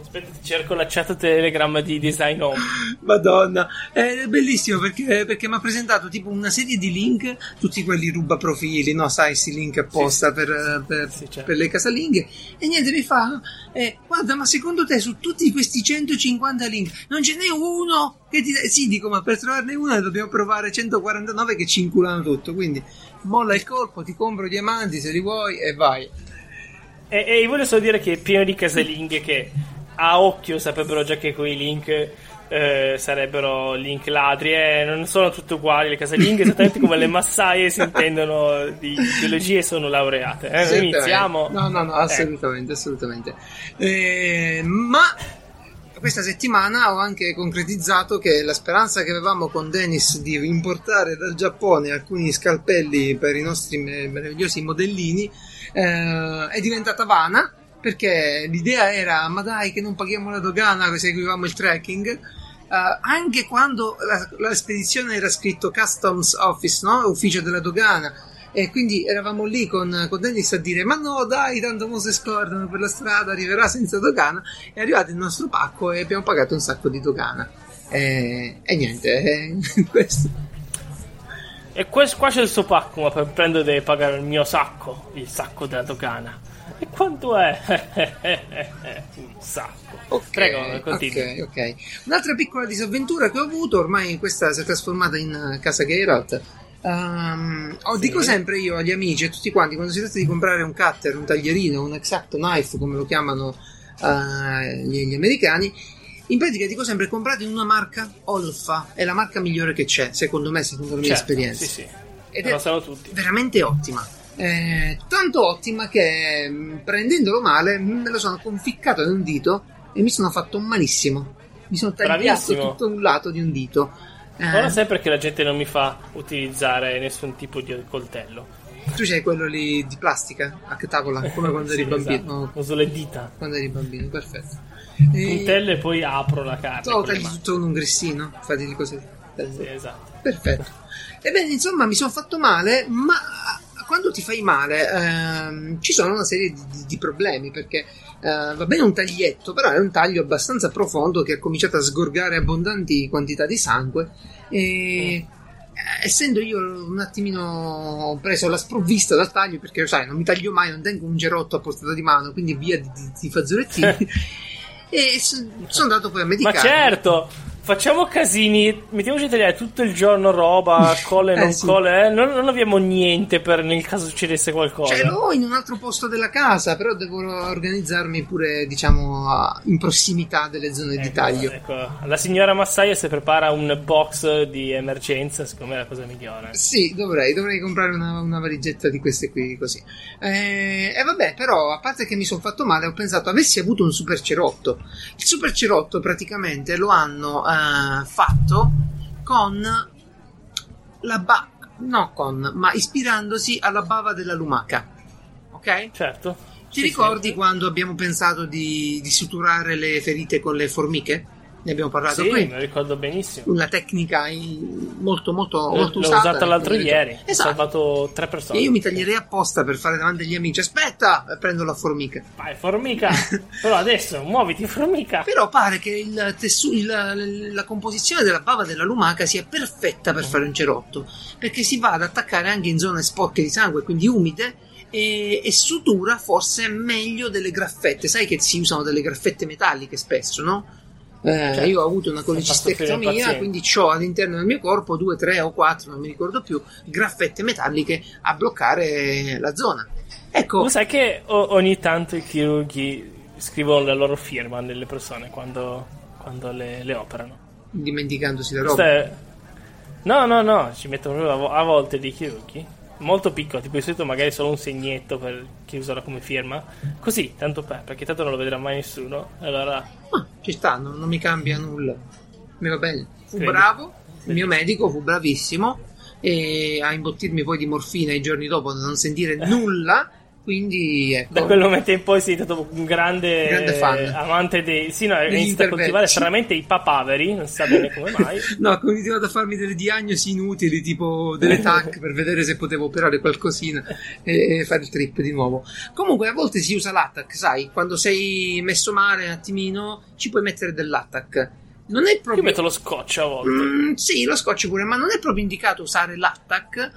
Aspetta, cerco la chat Telegram di Design Home. Madonna, è bellissimo perché mi ha presentato tipo una serie di link, tutti quelli ruba profili, no? Sai, sti link apposta certo. Per le casalinghe. E niente, mi fa: guarda, ma secondo te su tutti questi 150 link non ce n'è uno che ti... Sì, dico, ma per trovarne uno dobbiamo provare 149 che ci inculano tutto. Quindi molla il colpo, ti compro diamanti se li vuoi e vai. E io voglio solo dire che è pieno di casalinghe che a occhio saprebbero già che quei link sarebbero link ladri, non sono tutte uguali le casalinghe, esattamente come le massaie si intendono di biologia e sono laureate. Iniziamo. No, assolutamente. Ma questa settimana ho anche concretizzato che la speranza che avevamo con Dennis di importare dal Giappone alcuni scalpelli per i nostri meravigliosi modellini è diventata vana, perché l'idea era: ma dai, che non paghiamo la dogana, che seguivamo il tracking, anche quando la spedizione era scritto Customs Office, no? Ufficio della dogana, e quindi eravamo lì con Dennis a dire: ma no dai, tanto mo se scordano per la strada, arriverà senza dogana. È arrivato il nostro pacco e abbiamo pagato un sacco di dogana e niente, questo. E qua c'è il suo pacco, ma per prendere deve pagare il mio sacco, il sacco della dogana. E quanto è? Un sacco. Okay, prego, continui. Ok. Un'altra piccola disavventura che ho avuto, ormai questa si è trasformata in casa Geralt. Dico sempre io agli amici e tutti quanti, quando si tratta di comprare un cutter, un taglierino, un exacto knife, come lo chiamano gli americani, in pratica dico sempre: comprate una marca Olfa, è la marca migliore che c'è secondo me, secondo la mia esperienza. Sì. Ed lo sanno tutti. Veramente ottima, tanto ottima che prendendolo male me lo sono conficcato in un dito e mi sono fatto malissimo, mi sono tagliato tutto un lato di un dito. Ora sai perché la gente non mi fa utilizzare nessun tipo di coltello. Tu c'hai quello lì di plastica a che tavola, come quando eri bambino. Esatto. Uso le dita quando eri bambino, perfetto. Puntello e poi apro la carta. Tagli tutto un grissino, fateli così. Sì, esatto. Perfetto. Ebbene, insomma, mi sono fatto male, ma quando ti fai male ci sono una serie di problemi, perché va bene un taglietto, però è un taglio abbastanza profondo che ha cominciato a sgorgare abbondanti quantità di sangue e... essendo io un attimino preso la sprovvista dal taglio, perché lo sai, non mi taglio mai, non tengo un gerotto a portata di mano, quindi via di fazzolettini e sono andato poi a medicare. Ma certo, facciamo casini, mettiamoci a tagliare tutto il giorno roba, colle non sì. Colle, non abbiamo niente per nel caso succedesse qualcosa. Ce l'ho in un altro posto della casa, però devo organizzarmi pure, diciamo, in prossimità delle zone di taglio. Ecco. La signora Massaia si prepara un box di emergenza, secondo me è la cosa migliore. Sì, dovrei comprare una valigetta di queste qui così. Vabbè, però a parte che mi sono fatto male, ho pensato avessi avuto un super cerotto. Il super cerotto praticamente lo hanno fatto ispirandosi alla bava della lumaca, ok? Certo. Ti ricordi quando abbiamo pensato di suturare le ferite con le formiche? Ne abbiamo parlato prima. Sì, me lo ricordo benissimo. Una tecnica molto usata. L'ho usata l'altro ieri. Esatto. Ho salvato 3 persone. E io mi taglierei apposta per fare davanti agli amici: aspetta, prendo la formica. Vai formica. Però adesso muoviti formica. Però pare che la composizione della bava della lumaca sia perfetta per fare un cerotto, perché si va ad attaccare anche in zone sporche di sangue, quindi umide, e sutura forse meglio delle graffette. Sai che si usano delle graffette metalliche spesso, no? Cioè, io ho avuto una colicistectomia, quindi ho all'interno del mio corpo 2, 3 o 4, non mi ricordo più, graffette metalliche a bloccare la zona. Ecco, tu sai che ogni tanto i chirurghi scrivono la loro firma nelle persone quando le operano, dimenticandosi la roba. No, ci mettono proprio a volte dei chirurghi molto piccoli, tipo di solito magari solo un segnetto per chi usarla come firma, così, tanto per, perché tanto non lo vedrà mai nessuno, allora... Ah, ci sta, non mi cambia nulla, mi va bene. Fu bravo, il mio medico fu bravissimo, e a imbottirmi poi di morfina i giorni dopo da non sentire nulla, quindi ecco. Da quel momento in poi sei stato un grande fan, amante dei... Sì, no, è iniziato a coltivare stranamente i papaveri, non si sa bene come mai. No, ho continuato a farmi delle diagnosi inutili, tipo delle TAC, per vedere se potevo operare qualcosina e fare il trip di nuovo. Comunque a volte si usa l'attac, sai, quando sei messo male un attimino ci puoi mettere dell'attac. Non è proprio... Io metto lo scotch a volte. Sì, lo scotch pure, ma non è proprio indicato usare l'attac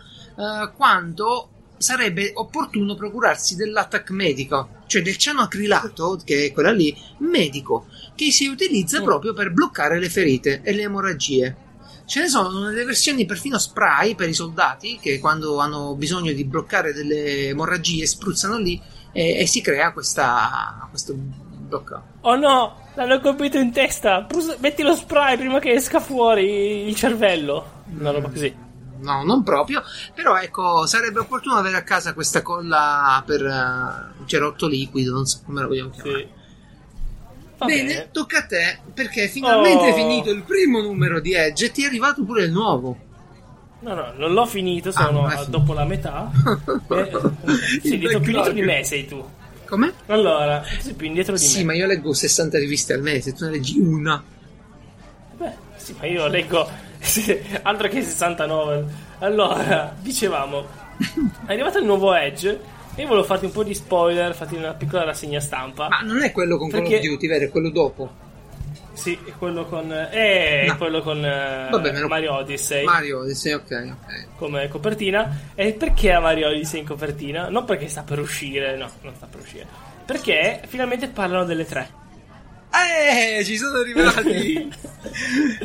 quando... Sarebbe opportuno procurarsi dell'attac medico, cioè del cianoacrilato, che è quella lì, medico, che si utilizza proprio per bloccare le ferite e le emorragie. Ce ne sono delle versioni perfino spray per i soldati, che quando hanno bisogno di bloccare delle emorragie spruzzano lì e si crea questo blocco. Oh no, l'hanno colpito in testa, metti lo spray prima che esca fuori il cervello, una roba così. No, non proprio, però ecco, sarebbe opportuno avere a casa questa colla per cerotto liquido, non so come la vogliamo chiamare. Sì. Bene, tocca a te, perché finalmente hai finito il primo numero di Edge e ti è arrivato pure il nuovo. No, non l'ho finito, sono dopo la metà. Sì, dietro più indietro di me sei tu. Come? Allora, sei più indietro di me. Sì, ma io leggo 60 riviste al mese, tu ne leggi una. Beh, sì, ma io leggo... altro che 69. Allora, dicevamo, è arrivato il nuovo Edge e volevo farti un po' di spoiler, farti una piccola rassegna stampa. Ma non è quello con Call of Duty, vero? È quello dopo. Sì, è quello con no. Quello con vabbè, Mario Odyssey. Mario Odyssey, ok. Come copertina. E perché ha Mario Odyssey in copertina? Non perché sta per uscire, no, non sta per uscire. Perché finalmente parlano delle tre. Ci sono arrivati.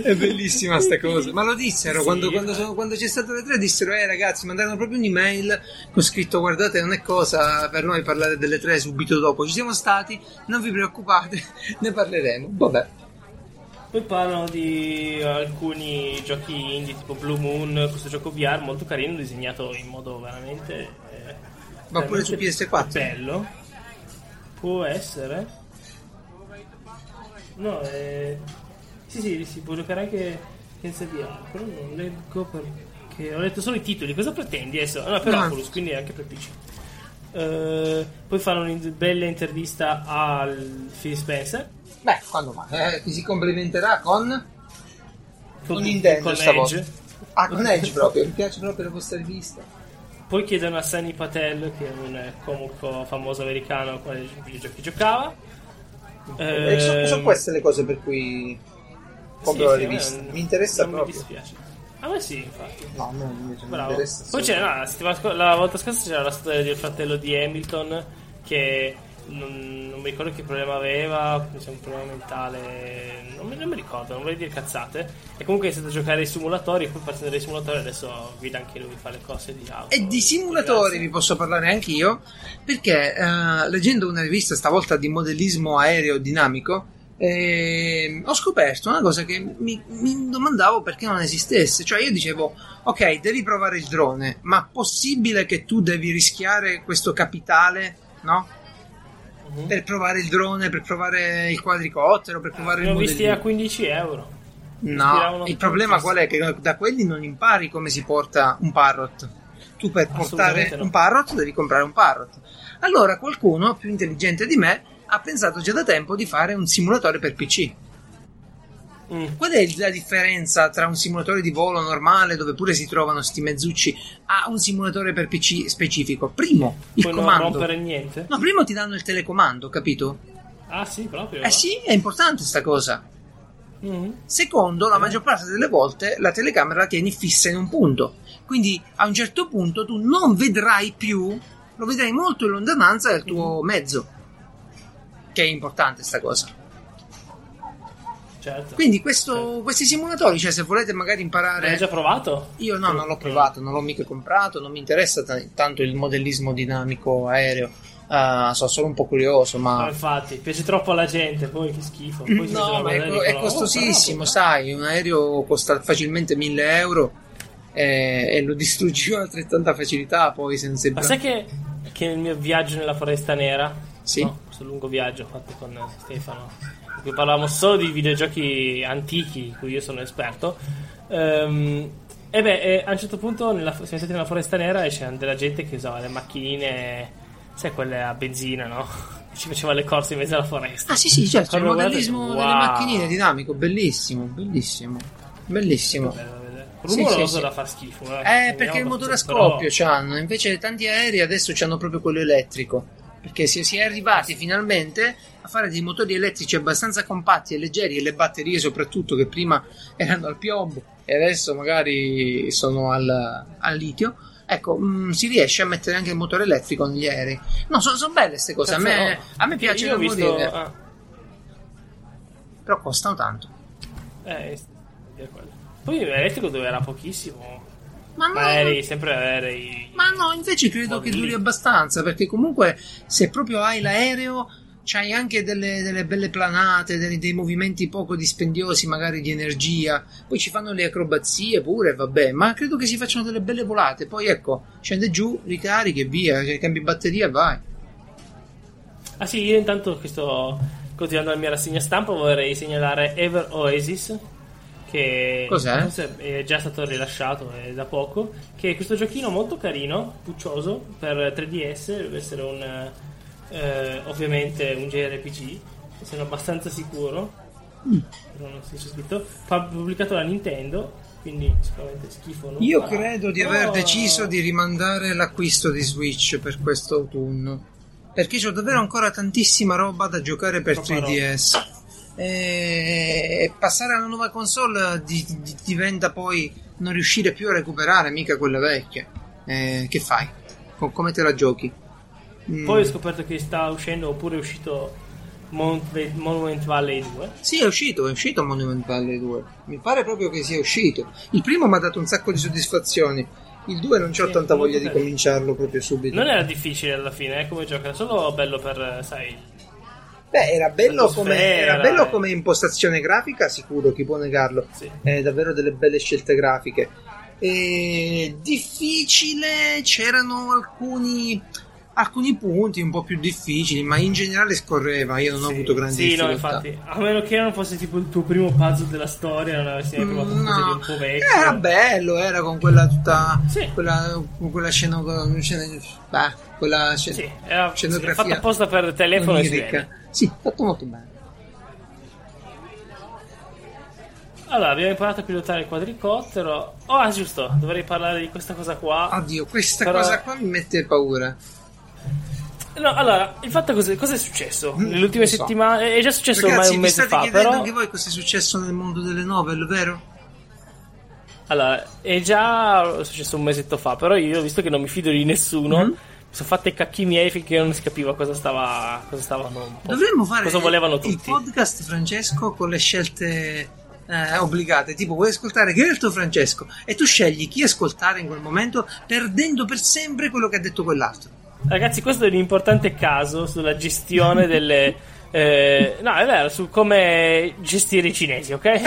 È bellissima sta cosa. Ma lo dissero, sì, quando c'è stato le tre dissero ragazzi, mandarono proprio un'email con scritto: guardate, non è cosa per noi parlare delle tre subito dopo, ci siamo stati, non vi preoccupate, ne parleremo. Vabbè, poi parlano di alcuni giochi indie tipo Blue Moon, questo gioco VR molto carino, disegnato in modo veramente ma pure su PS4 bello, può essere. No, sì, si può giocare anche senza VR, però non leggo perché ho letto solo i titoli. Cosa pretendi adesso? No, per Oculus, quindi anche per PC. Poi fanno una bella intervista al Phil Spencer. Beh, quando mai? Che si complementerà con Nintendo con stavolta. Edge. Ah, con Edge proprio, mi piace proprio la vostra rivista. Poi chiedono a Sunny Patel, che è un comico famoso americano con i videogiochi giocava. Sono queste le cose per cui compro la rivista. Mi interessa proprio. Mi dispiace. A me sì, infatti. No, invece non mi interessa. Poi c'era la volta scorsa c'era la storia del fratello di Hamilton, che non mi ricordo che problema aveva, un problema mentale, non mi ricordo, non voglio dire cazzate. E comunque è stato a giocare ai simulatori, e poi partendo dai simulatori adesso guida anche lui, fa le cose di auto. E di simulatori vi posso parlare anch'io, perché leggendo una rivista stavolta di modellismo aerodinamico ho scoperto una cosa che mi domandavo perché non esistesse. Cioè io dicevo, ok, devi provare il drone, ma possibile che tu devi rischiare questo capitale, no? Per provare il drone, per provare il quadricottero, per provare il modellino. Li ho visti a 15 euro. No, il problema qual è? Che da quelli non impari come si porta un parrot. Tu per portare un parrot devi comprare un parrot. Allora qualcuno più intelligente di me ha pensato già da tempo di fare un simulatore per PC. Qual è la differenza tra un simulatore di volo normale, dove pure si trovano sti mezzucci, a un simulatore per PC specifico? Primo, il comando. Non rompere niente? No, primo ti danno il telecomando, capito? Ah sì, proprio? Eh sì, è importante sta cosa. Secondo, la maggior parte delle volte la telecamera la tieni fissa in un punto, quindi a un certo punto tu non vedrai più, lo vedrai molto in lontananza del tuo mezzo, che è importante sta cosa. Certo. Quindi questi simulatori, cioè se volete magari imparare... L'hai già provato? Io no, non l'ho provato, non l'ho mica comprato, non mi interessa tanto il modellismo dinamico aereo, sono solo un po' curioso, ma... infatti, piace troppo alla gente, poi che schifo. Poi no, ma è costosissimo, sai, un aereo costa facilmente 1.000 euro e lo distruggi con altrettanta facilità poi senza... Ma sai che il mio viaggio nella Foresta Nera, sì, no, questo lungo viaggio fatto con Stefano, in cui parlavamo solo di videogiochi antichi in cui io sono esperto, a un certo punto siamo stati nella Foresta Nera e c'era della gente che usava le macchinine, sai, quelle a benzina, no? Ci faceva le corse in mezzo alla foresta. Ah sì sì, certo, il modellismo delle macchinine dinamico, bellissimo. Rumoroso, sì. Da far schifo. Perché il motore a scoppio c'hanno, invece tanti aerei adesso c'hanno proprio quello elettrico, perché si è arrivati finalmente a fare dei motori elettrici abbastanza compatti e leggeri, e le batterie soprattutto, che prima erano al piombo e adesso magari sono al litio. Ecco, si riesce a mettere anche il motore elettrico negli aerei. No, sono belle queste cose. Cazzo, a me piace, devo dire. Però costano tanto. Poi l'elettrico doveva pochissimo. Ma no, invece credo che duri abbastanza, perché comunque se proprio hai l'aereo c'hai anche delle belle planate, dei movimenti poco dispendiosi magari di energia, poi ci fanno le acrobazie pure, vabbè, ma credo che si facciano delle belle volate, poi ecco, scende giù, ricarichi e via, cambi batteria e vai. Ah sì, io intanto sto continuando la mia rassegna stampa, vorrei segnalare Ever Oasis, che cos'è? È già stato rilasciato da poco, che è questo giochino molto carino, puccioso, per 3DS, deve essere un... ovviamente un JRPG, sono abbastanza sicuro, però non si è scritto, pubblicato da Nintendo, quindi sicuramente schifo non io farà. Credo di aver deciso di rimandare l'acquisto di Switch per questo autunno, perché c'ho davvero ancora tantissima roba da giocare per 3DS, e passare alla nuova console diventa poi non riuscire più a recuperare mica quella vecchia. Che fai? Come te la giochi? Poi ho scoperto che sta uscendo, oppure è uscito Monument Valley 2. Sì, è uscito Monument Valley 2. Mi pare proprio che sia uscito. Il primo mi ha dato un sacco di soddisfazioni. Il 2 non c'ho tanta voglia di cominciarlo proprio subito. Non era difficile alla fine, come gioco, era solo bello per, sai. Beh, era bello come impostazione grafica, sicuro, chi può negarlo. Sì. È davvero delle belle scelte grafiche. E difficile, c'erano alcuni punti un po' più difficili, ma in generale scorreva, io non ho avuto grandi difficoltà. Sì, no, infatti, a meno che non fosse tipo il tuo primo puzzle della storia, non avessi mai provato un po' vecchio. Era bello, era con quella tutta quella scenografia, era fatta apposta per telefono e sì, fatto molto bene. Allora, abbiamo imparato a pilotare il quadricottero. Giusto, dovrei parlare di questa cosa qua. Oddio, cosa qua mi mette paura. No, allora, il fatto è cosa è successo? Nelle ultime settimane è già successo. Ragazzi, ormai un mese fa, però... chiedendo anche voi cosa è successo nel mondo delle novel, vero? Allora, è già successo un mesetto fa, però io, visto che non mi fido di nessuno, mi sono fatte i cacchi miei finché non si capiva cosa stava dovremmo fare cosa volevano tutti. Il podcast, Francesco, con le scelte obbligate, tipo vuoi ascoltare Geralt o Francesco, e tu scegli chi ascoltare in quel momento, perdendo per sempre quello che ha detto quell'altro. Ragazzi, questo è un importante caso sulla gestione delle no, è vero, su come gestire i cinesi, ok?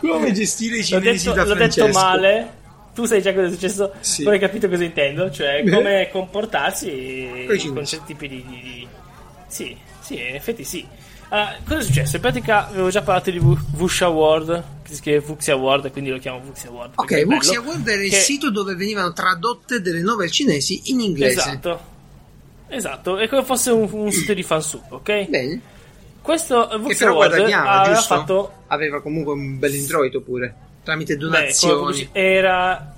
Come gestire i cinesi, l'ho detto male. Tu sai già cosa è successo, sì. Non hai capito cosa intendo, cioè come comportarsi con certi tipi di... Sì, in effetti sì. Allora, cosa è successo? In pratica avevo già parlato di Wuxiaworld, che si scrive Wuxiaworld, quindi lo chiamo Wuxiaworld. Ok, Wuxiaworld era il sito dove venivano tradotte delle novel cinesi in inglese. Esatto, è come fosse un sito di fansub, ok? Bene. Questo Wuxiaworld aveva giusto? Fatto... aveva comunque un bel introito pure, tramite donazioni. Era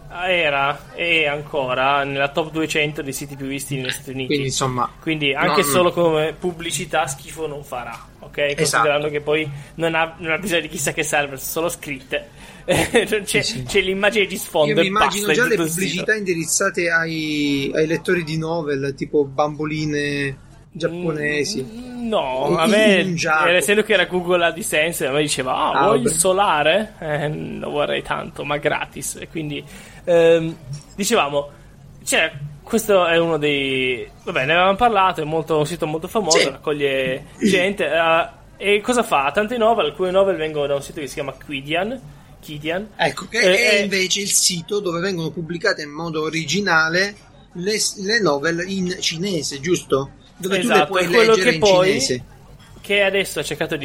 e ancora nella top 200 dei siti più visti negli Stati Uniti, quindi insomma, quindi anche solo come pubblicità schifo non farà, ok? Esatto. Considerando che poi non ha bisogno di chissà che server, sono scritte, c'è l'immagine di sfondo. Io mi immagino già le pubblicità indirizzate ai lettori di novel, tipo bamboline giapponesi. No, a me, essendo che era Google AdSense, a me diceva vuoi il solare? Lo vorrei tanto, ma gratis. E quindi dicevamo, cioè, questo è uno dei... vabbè, ne avevamo parlato, è un sito molto famoso, raccoglie gente, e cosa fa? Tante novel, alcune novel vengono da un sito che si chiama Qidian, Qidian. Ecco, che è invece il sito dove vengono pubblicate in modo originale le novel in cinese, giusto? Dove esatto, tu le puoi leggere che in poi, cinese. Che adesso sta cercando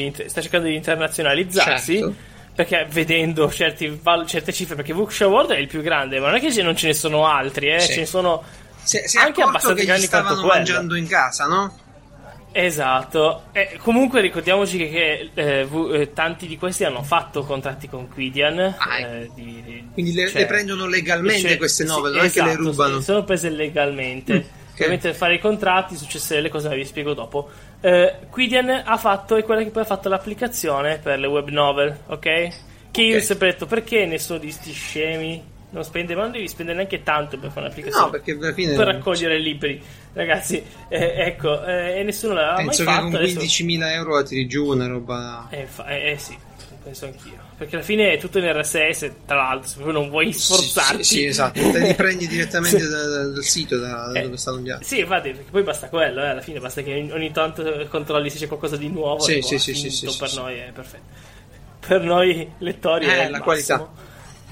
di internazionalizzarsi, certo. Perché vedendo certe cifre, perché Wuxiaworld è il più grande, ma non è che non ce ne sono altri, sì. Ce ne sono anche abbastanza grandi quanto quello. Stavano mangiando in casa, no? Esatto. Comunque ricordiamoci che tanti di questi hanno fatto contratti con Qidian. Quindi le prendono legalmente queste novel, non esatto, è che le rubano. Sì, sono prese legalmente. Ovviamente fare i contratti, successero le cose, vi spiego dopo. Qidian ha fatto, è quella che poi ha fatto l'applicazione per le web novel, ok? Che io ho sempre detto, perché nessuno di sti scemi non spende, ma non devi spendere neanche tanto per fare un'applicazione, no, perché alla fine per raccogliere libri, ragazzi, ecco, e nessuno l'ha mai fatto. Penso che con 15.000 euro la tiri giù una roba. Sì, penso anch'io. Perché alla fine è tutto in RSS, tra l'altro, se non vuoi sforzarti. Sì, esatto, te li prendi direttamente dal sito da dove stanno gli altri. Sì, infatti, perché poi basta quello, alla fine basta che ogni tanto controlli se c'è qualcosa di nuovo. Sì, per noi è perfetto. Per noi lettori è la massimo.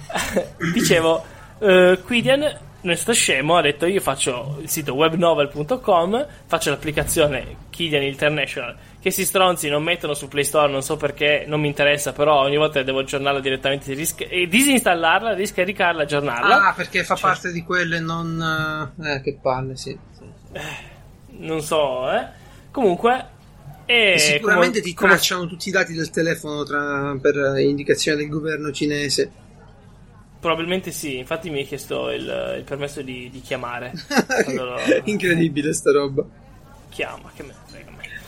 Qualità. Dicevo, Qidian non è stato scemo, ha detto io faccio il sito webnovel.com, faccio l'applicazione Qidian International. Che si stronzi, non mettono su Play Store, non so perché, non mi interessa, però ogni volta devo aggiornarla direttamente e disinstallarla, riscaricarla, aggiornarla. Ah, perché fa parte di quelle non... che palle, sì. Non so, Comunque... E sicuramente ti tracciano tutti i dati del telefono per indicazione del governo cinese. Probabilmente sì, infatti mi hai chiesto il permesso di chiamare. Allora, incredibile sta roba. Chiama, che merda.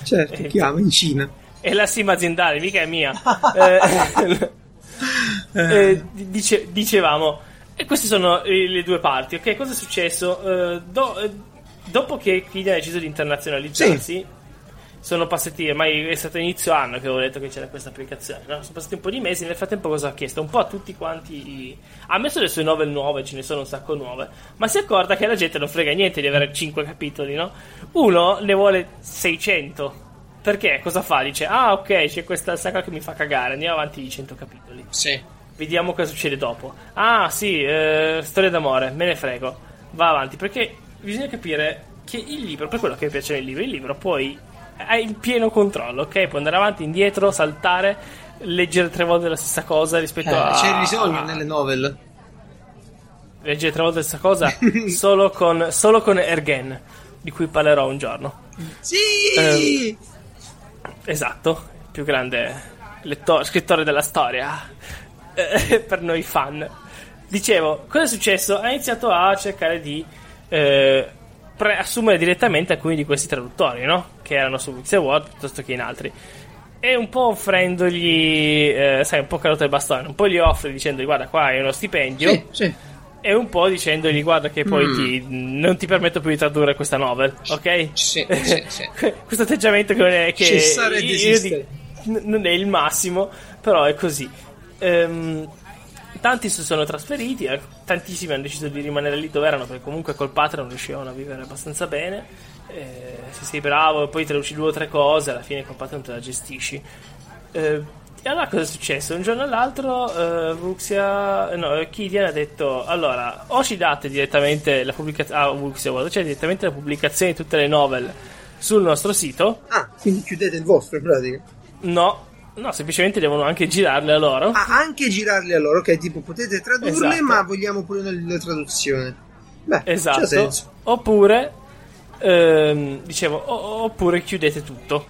Certo, chiama in Cina. È la SIM aziendale, mica è mia. Dicevamo, e queste sono le due parti. Ok, cosa è successo? Dopo che Qidian ha deciso di internazionalizzarsi, sono passati, ormai è stato inizio anno che avevo detto che c'era questa applicazione, no? Sono passati un po' di mesi. Nel frattempo cosa ha chiesto? Un po' a tutti quanti, ha messo le sue novel nuove, ce ne sono un sacco nuove, ma si accorda che la gente non frega niente di avere 5 capitoli, no? Uno ne vuole 600. Perché? Cosa fa? Dice, ah ok, c'è questa saga che mi fa cagare, andiamo avanti di 100 capitoli. Sì. Vediamo cosa succede dopo. Ah sì, storia d'amore, me ne frego. Va avanti, perché bisogna capire che il libro, per quello che mi piace il libro poi... hai il pieno controllo, ok? Puoi andare avanti, indietro, saltare, leggere 3 volte la stessa cosa rispetto a... C'è il bisogno nelle novel. Leggere 3 volte la stessa cosa solo con Ergen, di cui parlerò un giorno. Sì! Esatto, il più grande scrittore della storia, per noi fan. Dicevo, cosa è successo? Ha iniziato a cercare di... assumere direttamente alcuni di questi traduttori, no? Che erano su Wuxiaworld piuttosto che in altri, e un po' offrendogli un po' carota e bastone, un po' gli offre dicendogli guarda qua hai uno stipendio, sì. E un po' dicendogli guarda che poi non ti permetto più di tradurre questa novel, ok? Sì. Questo atteggiamento che non è che non è il massimo, però è così. Tanti si sono trasferiti, tantissimi hanno deciso di rimanere lì dove erano, perché comunque col Patreon riuscivano a vivere abbastanza bene. Se sei bravo e poi traduci 2 o 3 cose, alla fine col Patreon te la gestisci. E allora cosa è successo? Un giorno all'altro Qidian ha detto, allora o ci date direttamente la pubblicazione direttamente la pubblicazione di tutte le novel sul nostro sito. Ah, quindi chiudete il vostro in pratica? No, semplicemente devono anche girarle a loro. Ok, tipo potete tradurle, esatto. Ma vogliamo pure una traduzione. Beh, esatto. C'ha senso. Oppure oppure chiudete tutto.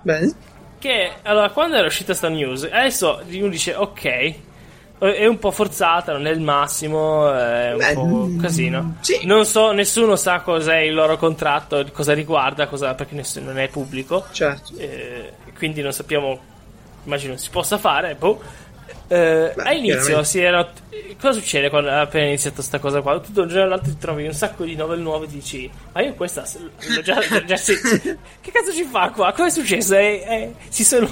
Bene. Che allora quando era uscita sta news, adesso uno dice ok, è un po' forzata, non è il massimo, è un po' casino. Sì. Non so, nessuno sa cos'è il loro contratto, cosa riguarda, perché nessuno, non è pubblico. Certo. Quindi non sappiamo, immagino si possa fare, all'inizio si era... Cosa succede quando ha appena iniziato sta cosa qua? Tutto un giorno all'altro ti trovi un sacco di novel nuove e dici, ma io questa l'ho già che cazzo ci fa qua? Cosa è successo?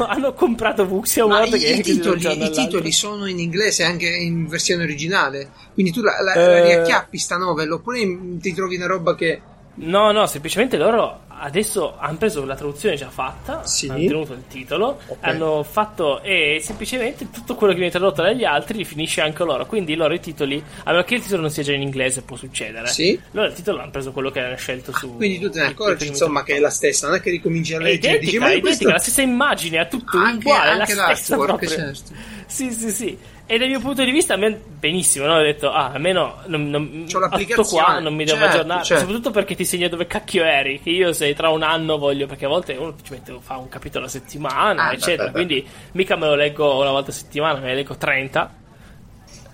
Hanno comprato Wuxiaworld. I titoli sono in inglese anche in versione originale, quindi tu la riacchiappi sta novel, oppure ti trovi una roba che... No, semplicemente loro adesso hanno preso la traduzione già fatta, sì, hanno tenuto il titolo, okay, hanno fatto, e semplicemente tutto quello che viene tradotto dagli altri finisce anche loro, quindi loro i titoli, a meno che il titolo non sia già in inglese, può succedere, sì, loro il titolo hanno preso quello che hanno scelto su, quindi tu te ne accorgi insomma che è la stessa, non è che ricominci a leggere, dici, ma è identica, questo... la stessa immagine, è tutto anche, uguale, anche la stessa proprio, certo, sì sì sì. E dal mio punto di vista, benissimo, no? Ho detto, almeno c'ho l'applicazione qua, non mi devo, certo, aggiornare, certo, soprattutto perché ti segna dove cacchio eri, che io se tra un anno voglio, perché a volte uno ci mette, fa un capitolo a settimana, eccetera, quindi mica me lo leggo una volta a settimana, me ne leggo 30,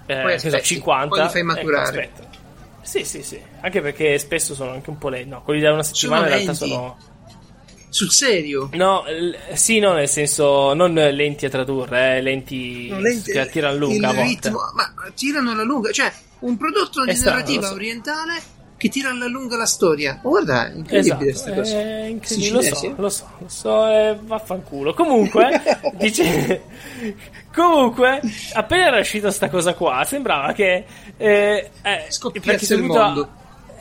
poi aspetti, 50, poi li fai maturare, ecco, sì sì sì, anche perché spesso sono anche un po' lenti, no, quelli da una settimana sono in realtà sono... Sul serio? No, sì, no, nel senso, non lenti a tradurre, lenti, no, lenti che tirano lunga a volte. Ritmo, ma tirano la lunga, cioè un prodotto di narrativa orientale che tira alla lunga la storia. Oh, guarda, è incredibile, esatto, questa cosa. Incredibile, lo so, vaffanculo. Comunque, comunque, appena era uscita sta cosa qua, sembrava che scoppiasse il mondo.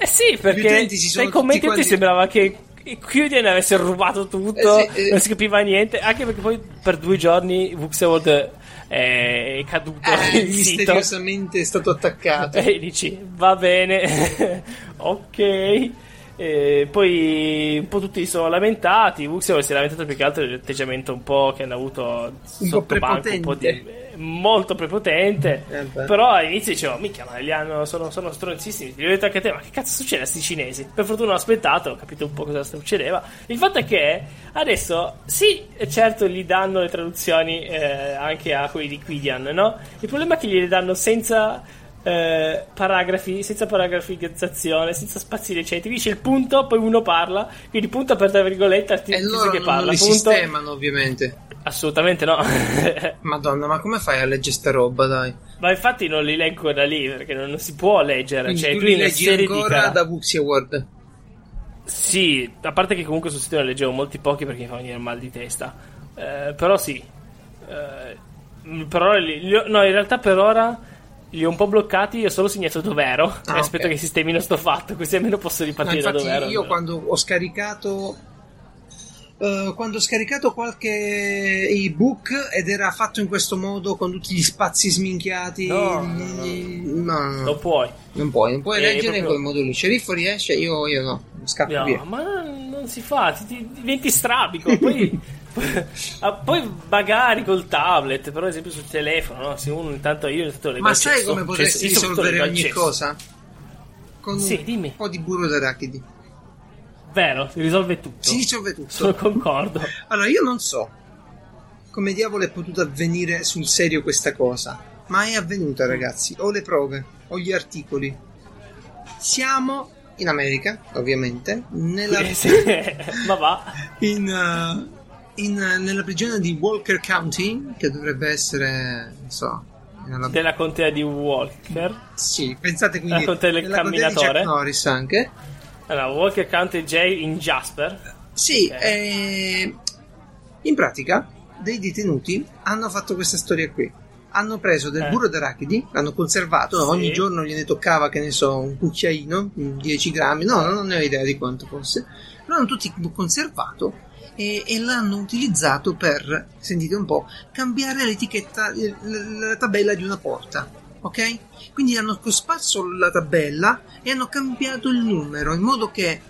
Sì, perché dai commenti ti sembrava che Qidian avesse rubato tutto, non si capiva niente, anche perché poi per 2 giorni Wuxiaworld è caduto, misteriosamente è stato attaccato, e dici va bene, ok, poi un po' tutti sono lamentati. Wuxiaworld si è lamentato più che altro dell'atteggiamento un po' che hanno avuto sotto banco, un po' di molto prepotente, però all'inizio dicevo, mica, ma li hanno, sono stronzissimi, ti ho detto anche a te, ma che cazzo succede a sti cinesi? Per fortuna ho aspettato, ho capito un po' cosa succedeva. Il fatto è che adesso sì, certo, gli danno le traduzioni anche a quelli di Qidian, no? Il problema è che gliele danno senza paragrafi, senza paragrafizzazione, senza spazi recenti, dice il punto, poi uno parla, quindi punto aperta virgoletta, e loro che parla, non li punto, sistemano ovviamente. Assolutamente no. Madonna, ma come fai a leggere sta roba, dai? Ma infatti non li leggo da lì, perché non si può leggere. Quindi cioè, tu li leggi ancora da Wuxiaworld? Sì, a parte che comunque sul sito ne leggevo molti pochi perché mi fa venire mal di testa, però sì, però no, in realtà per ora li ho un po' bloccati, io ho solo segnato dov'ero, e aspetto che sistemino sto fatto, così almeno posso ripartire da dov'ero. Io quando ho scaricato... qualche ebook ed era fatto in questo modo, con tutti gli spazi sminchiati, no. Non puoi leggere proprio... in quel modo lì, sceriffo riesce, io no, scappo via. Ma non si fa, ti diventi strabico, poi... poi magari col tablet, però ad esempio sul telefono, no? Se uno intanto io le ma sai accesso, come potresti risolvere ogni cosa? Con un po' di burro d'arachidi. Vero, si risolve tutto. Sono concordo. Allora, io non so come diavolo è potuta avvenire sul serio questa cosa, ma è avvenuta, ragazzi. Ho le prove, ho gli articoli. Siamo in America, ovviamente, nella prigione di Walker County, che dovrebbe essere, non so, della contea di Walker. Sì, pensate, quindi la contea del camminatore, contea di Jack Norris anche. Allora, Walker County J in Jasper. Sì, okay. In pratica dei detenuti hanno fatto questa storia qui. Hanno preso del burro d'arachidi, l'hanno conservato, sì. Ogni giorno gliene toccava, che ne so, un cucchiaino, 10 grammi, no, non ne ho idea di quanto fosse. L'hanno tutti conservato e l'hanno utilizzato per, sentite un po', cambiare l'etichetta, la tabella di una porta. Ok? Quindi hanno cosparso la tabella e hanno cambiato il numero in modo che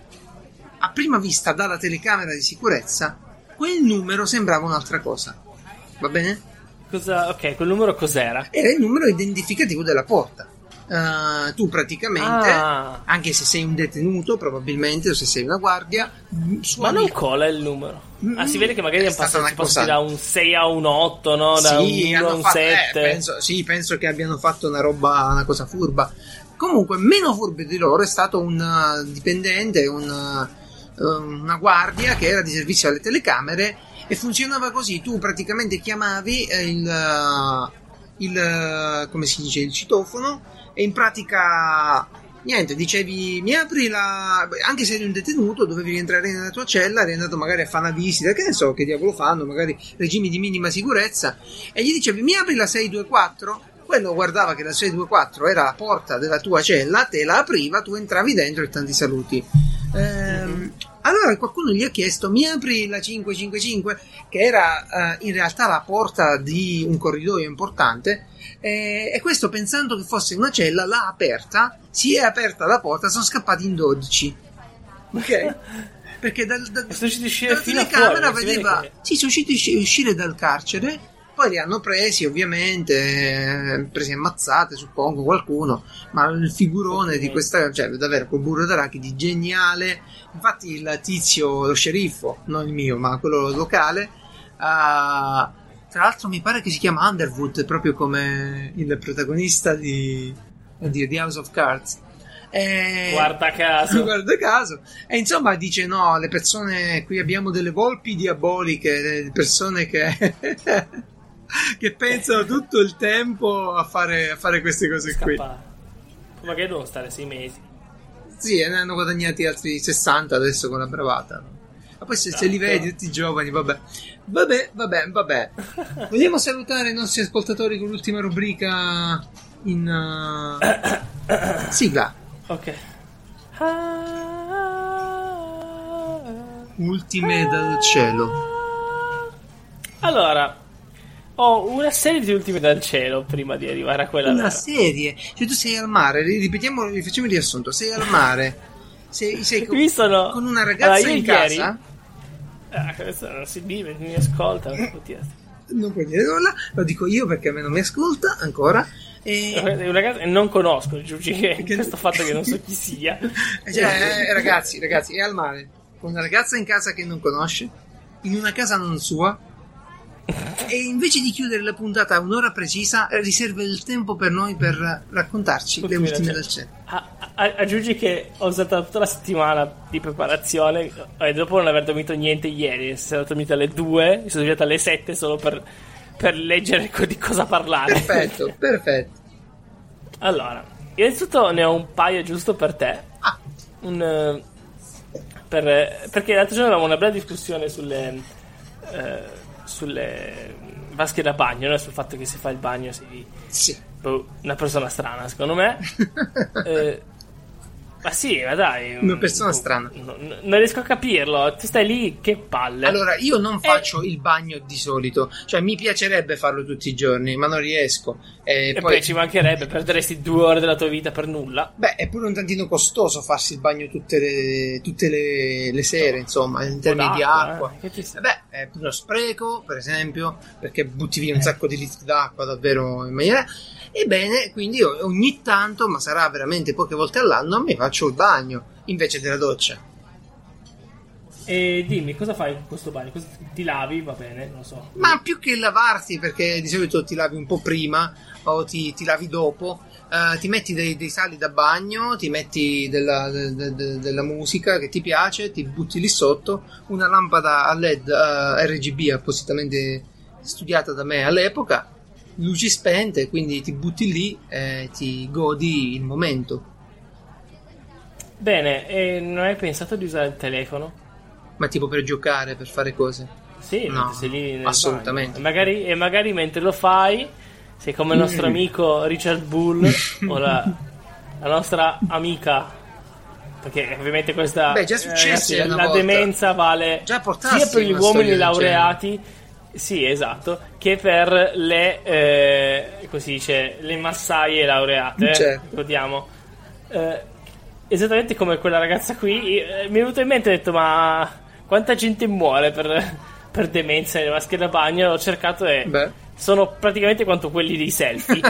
a prima vista dalla telecamera di sicurezza quel numero sembrava un'altra cosa. Va bene? Ok, quel numero cos'era? Era il numero identificativo della porta. Tu praticamente, anche se sei un detenuto probabilmente, o se sei una guardia, ma non cola il numero. Si vede che magari è passato da un 6 a un 8, no? Da sì, un 1 a un 7. Penso che abbiano fatto una cosa furba. Comunque, meno furbo di loro è stato un dipendente, una guardia che era di servizio alle telecamere, e funzionava così: tu praticamente chiamavi il come si dice, il citofono, e in pratica niente, dicevi mi apri la... anche se eri un detenuto dovevi rientrare nella tua cella, eri andato magari a fare una visita, che ne so che diavolo fanno, magari regimi di minima sicurezza, e gli dicevi mi apri la 624, quello guardava che la 624 era la porta della tua cella, te la apriva, tu entravi dentro e tanti saluti. Allora qualcuno gli ha chiesto: mi apri la 555? Che era in realtà la porta di un corridoio importante, e questo, pensando che fosse una cella, l'ha aperta, si è aperta la porta, sono scappati in 12. Ok? Perché dalla telecamera vedeva, sì, sono usciti uscire dal carcere, poi li hanno presi, ovviamente presi ammazzate, suppongo, qualcuno, ma il figurone di questa, cioè davvero col burro d'arachidi geniale. Infatti il tizio, lo sceriffo, non il mio ma quello locale, tra l'altro mi pare che si chiama Underwood, proprio come il protagonista di House of Cards. Guarda caso. E insomma dice: no, le persone, qui abbiamo delle volpi diaboliche, persone che che pensano tutto il tempo a fare queste cose. Scappare. Qui ma che devono stare 6 mesi? Sì, ne hanno guadagnati altri 60 adesso con la bravata, no? Ma poi se li vedi tutti giovani, vabbè. Vogliamo salutare i nostri ascoltatori con l'ultima rubrica in sigla. Ok. Ultime dal cielo. Allora, ho una serie di ultime dal cielo prima di arrivare a quella. Una vera serie? Cioè tu sei al mare, ripetiamo, facciamo il riassunto. Sei al mare, sei qui con una ragazza, allora, in casa. Mi ascolta. Non puoi dire nulla, lo dico io perché a me non mi ascolta ancora. Ragazzi, non conosco Giugi, questo fatto che non so chi sia. Cioè, ragazzi, è al mare con una ragazza in casa che non conosce, in una casa non sua, e invece di chiudere la puntata a un'ora precisa riserva il tempo per noi per raccontarci le ultime del cielo. A Giugi, che ho usato tutta la settimana di preparazione, e dopo non aver dormito niente ieri, sono dormita alle 2, mi sono svegliata alle 7 solo per leggere di cosa parlare. Perfetto. Allora, innanzitutto ne ho un paio giusto per te. Perché l'altro giorno avevamo una bella discussione sulle vasche da bagno, no? Sul fatto che se fa il bagno sei una persona strana, secondo me. Ma sì, ma dai, una persona strana. Non riesco a capirlo. Tu stai lì, che palle. Allora, io non faccio il bagno di solito. Cioè, mi piacerebbe farlo tutti i giorni, ma non riesco. E poi ci mancherebbe, perderesti 2 ore della tua vita per nulla. Beh, è pure un tantino costoso farsi il bagno tutte le sere, insomma, in termini di acqua. Beh, è uno spreco, per esempio, perché butti via un sacco di litri d'acqua, davvero, in maniera... Ebbene, quindi io ogni tanto, ma sarà veramente poche volte all'anno, mi faccio il bagno invece della doccia. E dimmi, cosa fai con questo bagno? Ti lavi, va bene, non lo so. Ma più che lavarti, perché di solito ti lavi un po' prima o ti lavi dopo, ti metti dei sali da bagno, ti metti della musica che ti piace, ti butti lì sotto, una lampada a LED RGB appositamente studiata da me all'epoca, luci spente, quindi ti butti lì e ti godi il momento. Bene, e non hai pensato di usare il telefono? Ma tipo per giocare, per fare cose? Sì, no, sei lì nel assolutamente. E magari mentre lo fai sei come il nostro amico Richard Bull o la nostra amica, perché ovviamente questa già successi la demenza vale già sia per gli uomini laureati. Sì, esatto, che per le così dice, le massaie laureate, certo. Ricordiamo esattamente come quella ragazza qui. Mi è venuto in mente, ho detto: ma quanta gente muore per demenza nelle vasche da bagno? Ho cercato e sono praticamente quanto quelli dei selfie.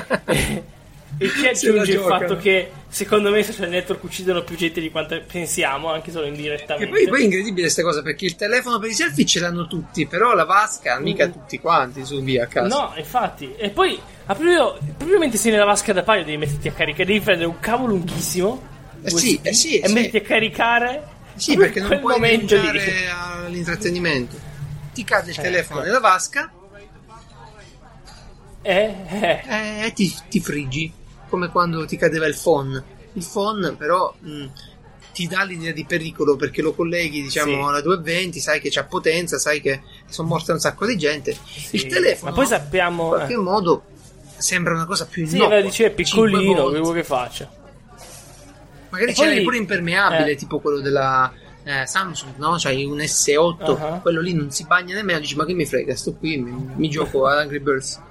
E ci aggiunge il fatto che secondo me i social network uccidono più gente di quanto pensiamo, anche solo indirettamente. E poi è incredibile questa cosa, perché il telefono per i selfie ce l'hanno tutti, però la vasca mica tutti quanti sono via a casa. No, infatti. E poi proprio mentre sei nella vasca da bagno devi metterti a caricare, devi prendere un cavo lunghissimo e metterti a caricare. Sì, perché non puoi rinunciare all'intrattenimento. Ti cade il telefono nella vasca e ti friggi, come quando ti cadeva il phon, però ti dà l'idea di pericolo, perché lo colleghi, diciamo, alla 220, sai che c'ha potenza, sai che sono morte un sacco di gente. Il telefono, ma poi sappiamo, in qualche modo sembra una cosa più innocua. Sì, dice, è piccolino, che vuoi che faccia, magari ce l'hai pure impermeabile, tipo quello della Samsung, no? C'hai un S8, quello lì non si bagna nemmeno, dici ma che mi frega, sto qui, mi gioco ad Angry Birds.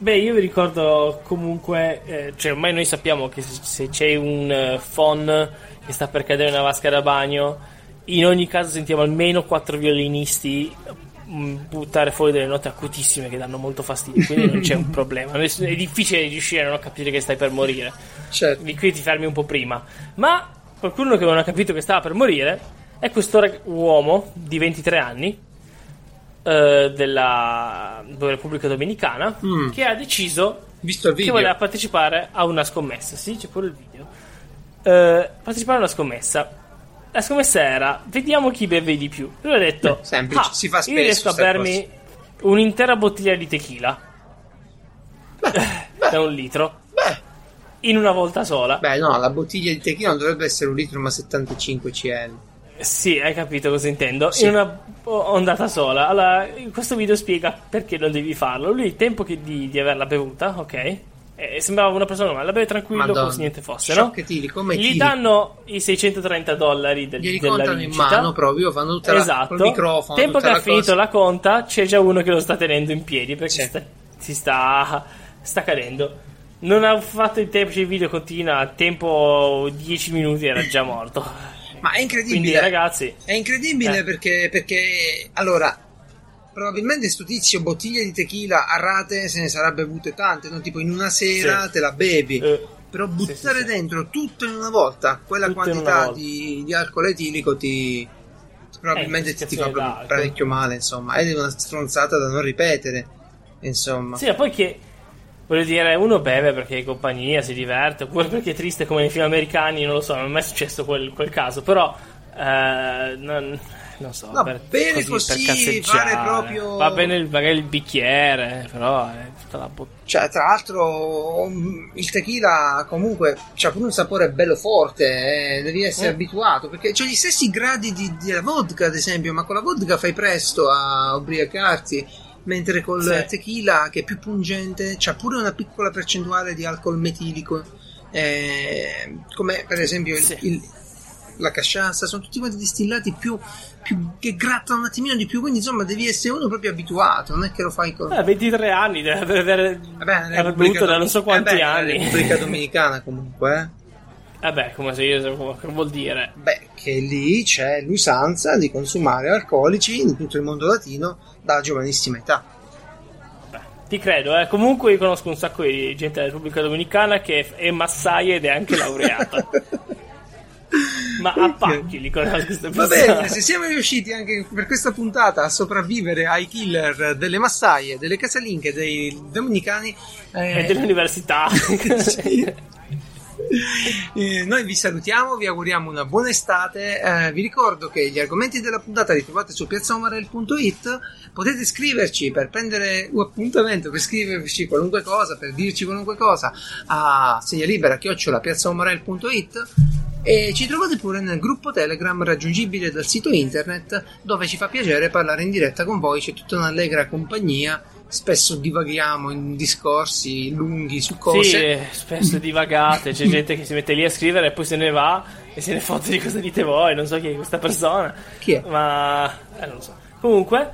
Beh, io vi ricordo comunque, cioè ormai noi sappiamo che se c'è un phon che sta per cadere nella vasca da bagno, in ogni caso sentiamo almeno 4 violinisti buttare fuori delle note acutissime che danno molto fastidio, quindi non c'è un problema, è difficile riuscire a non capire che stai per morire, certo. Di qui ti fermi un po' prima, ma qualcuno che non ha capito che stava per morire è questo uomo di 23 anni della Repubblica Dominicana che ha deciso, visto il video, che voleva partecipare a una scommessa, sì c'è pure il video, partecipare a una scommessa. La scommessa era: vediamo chi beve di più. Lui ha detto: semplice, si fa spesso, io riesco a bermi un'intera bottiglia di tequila da un litro in una volta sola. Beh, no, la bottiglia di tequila non dovrebbe essere un litro, ma 75 cl. Sì, hai capito cosa intendo? Sì. In una ondata sola. Allora, questo video spiega perché non devi farlo. Lui, il tempo di averla bevuta, ok? Sembrava una persona normale, la beve tranquillo, Madonna, come se niente fosse, no? Gli danno i $630 della vincita. Gli contano in mano proprio, fanno tutta col microfono. Tempo che ha finito la conta, c'è già uno che lo sta tenendo in piedi perché sta cadendo. Non ha fatto il tempo, il video continua, a tempo 10 minuti era già morto. Ma è incredibile. Quindi, ragazzi, è incredibile perché allora probabilmente sto tizio bottiglie di tequila a rate se ne sarà bevute tante, no? Tipo in una sera te la bevi, però buttare dentro tutto in una volta quella quantità di alcol etilico probabilmente ti fa parecchio male, insomma, è una stronzata da non ripetere, insomma. Sì, ma poi che voglio dire, uno beve perché è in compagnia, si diverte, oppure perché è triste come nei film americani, non lo so, non è mai successo quel caso, però non so, no, per bene così, per fare proprio, va bene magari il bicchiere, però è tutta la cioè, tra l'altro il tequila comunque c'ha pure un sapore bello forte, devi essere abituato, perché c'ha gli stessi gradi della vodka ad esempio, ma con la vodka fai presto a ubriacarti, mentre col tequila, che è più pungente, c'ha pure una piccola percentuale di alcol metilico, come per esempio la casciassa, sono tutti quanti distillati più che grattano un attimino di più, quindi insomma devi essere uno proprio abituato, non è che lo fai con 23 anni deve aver bevuto da non so quanti anni, la Repubblica Dominicana comunque vabbè, come se io, che vuol dire, beh, che lì c'è l'usanza di consumare alcolici in tutto il mondo latino da giovanissima età. Beh, ti credo, comunque io conosco un sacco di gente della Repubblica Dominicana che è massaia ed è anche laureata. Ma a pacchi li conosco queste persone. Va bene, se siamo riusciti anche per questa puntata a sopravvivere ai killer delle massaie, delle casalinghe, dei dominicani e dell'università, noi vi salutiamo, vi auguriamo una buona estate, vi ricordo che gli argomenti della puntata li trovate su piazzaumarell.it, potete scriverci per prendere un appuntamento, per scriverci qualunque cosa, per dirci qualunque cosa a segnalibera@piazzaumarell.it, e ci trovate pure nel gruppo Telegram raggiungibile dal sito internet, dove ci fa piacere parlare in diretta con voi, c'è tutta un'allegra compagnia, spesso divaghiamo in discorsi lunghi su cose, sì, spesso divagate, c'è gente che si mette lì a scrivere e poi se ne va e se ne fotte di cosa dite voi, non so chi è questa persona, chi è? Ma non lo so, comunque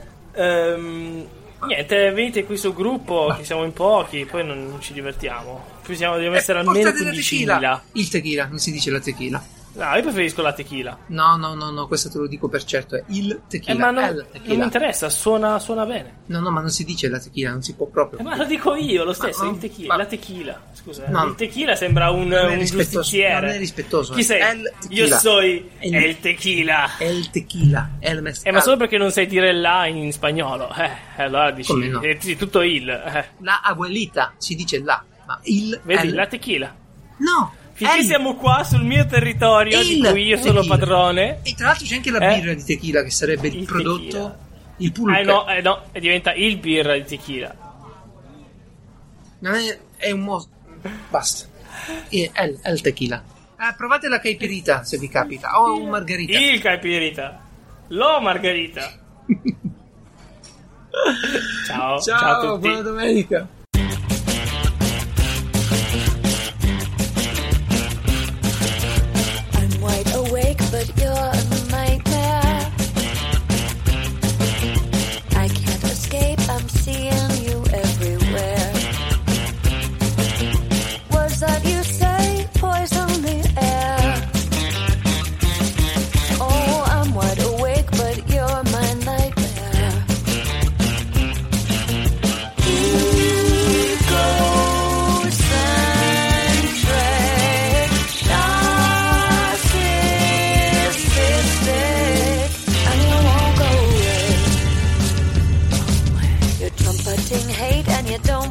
niente, venite qui sul gruppo, che siamo in pochi, poi non ci divertiamo. Più siamo, dobbiamo essere almeno 15.000. Il tequila, non si dice la tequila. No, io preferisco la tequila. No, questo te lo dico per certo, è il tequila. Ma non mi interessa, suona bene. No, ma non si dice la tequila, non si può proprio. Ma lo dico io, lo stesso, il tequila, la tequila. Scusa, no, il tequila sembra un giustiziere. Non è rispettoso. Chi sei? Io sono il tequila. È il tequila, è il mezzo. Ma solo perché non sai dire la in spagnolo. Allora dici, no? Tutto il. La abuelita si dice la. Ma vedi, la tequila. No, finché siamo qua sul mio territorio di cui io sono padrone. E tra l'altro c'è anche la birra di tequila, che sarebbe il prodotto tequila. Il pulque. No, diventa il birra di tequila. Non è un mo. Basta. È il tequila. Provate la caipirita se vi capita. O un margarita. Il caipirita. Lo margarita. Ciao a tutti. Buona domenica.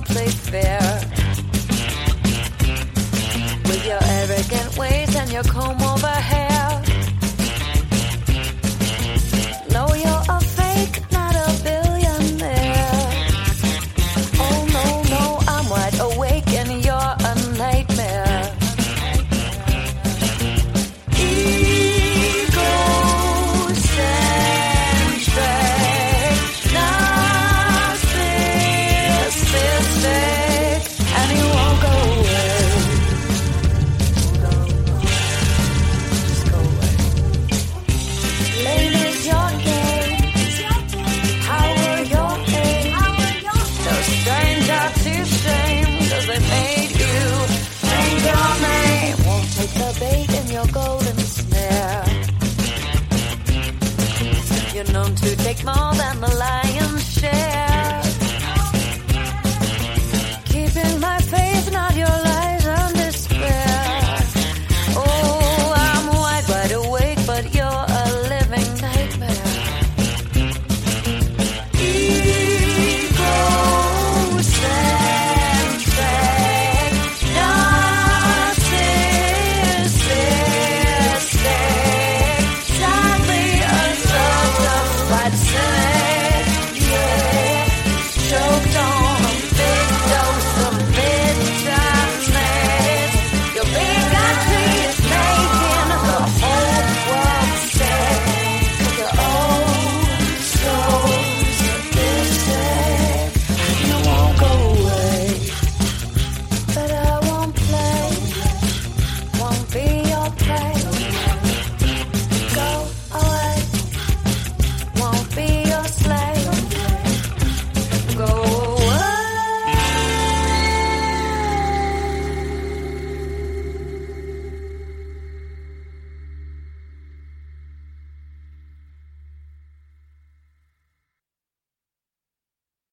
play fair with your arrogant ways and your comb over hair. No, you're a fake, not a billionaire. Oh no, no, I'm wide awake and you're a nightmare. Golden snare. You're known to take more than the light.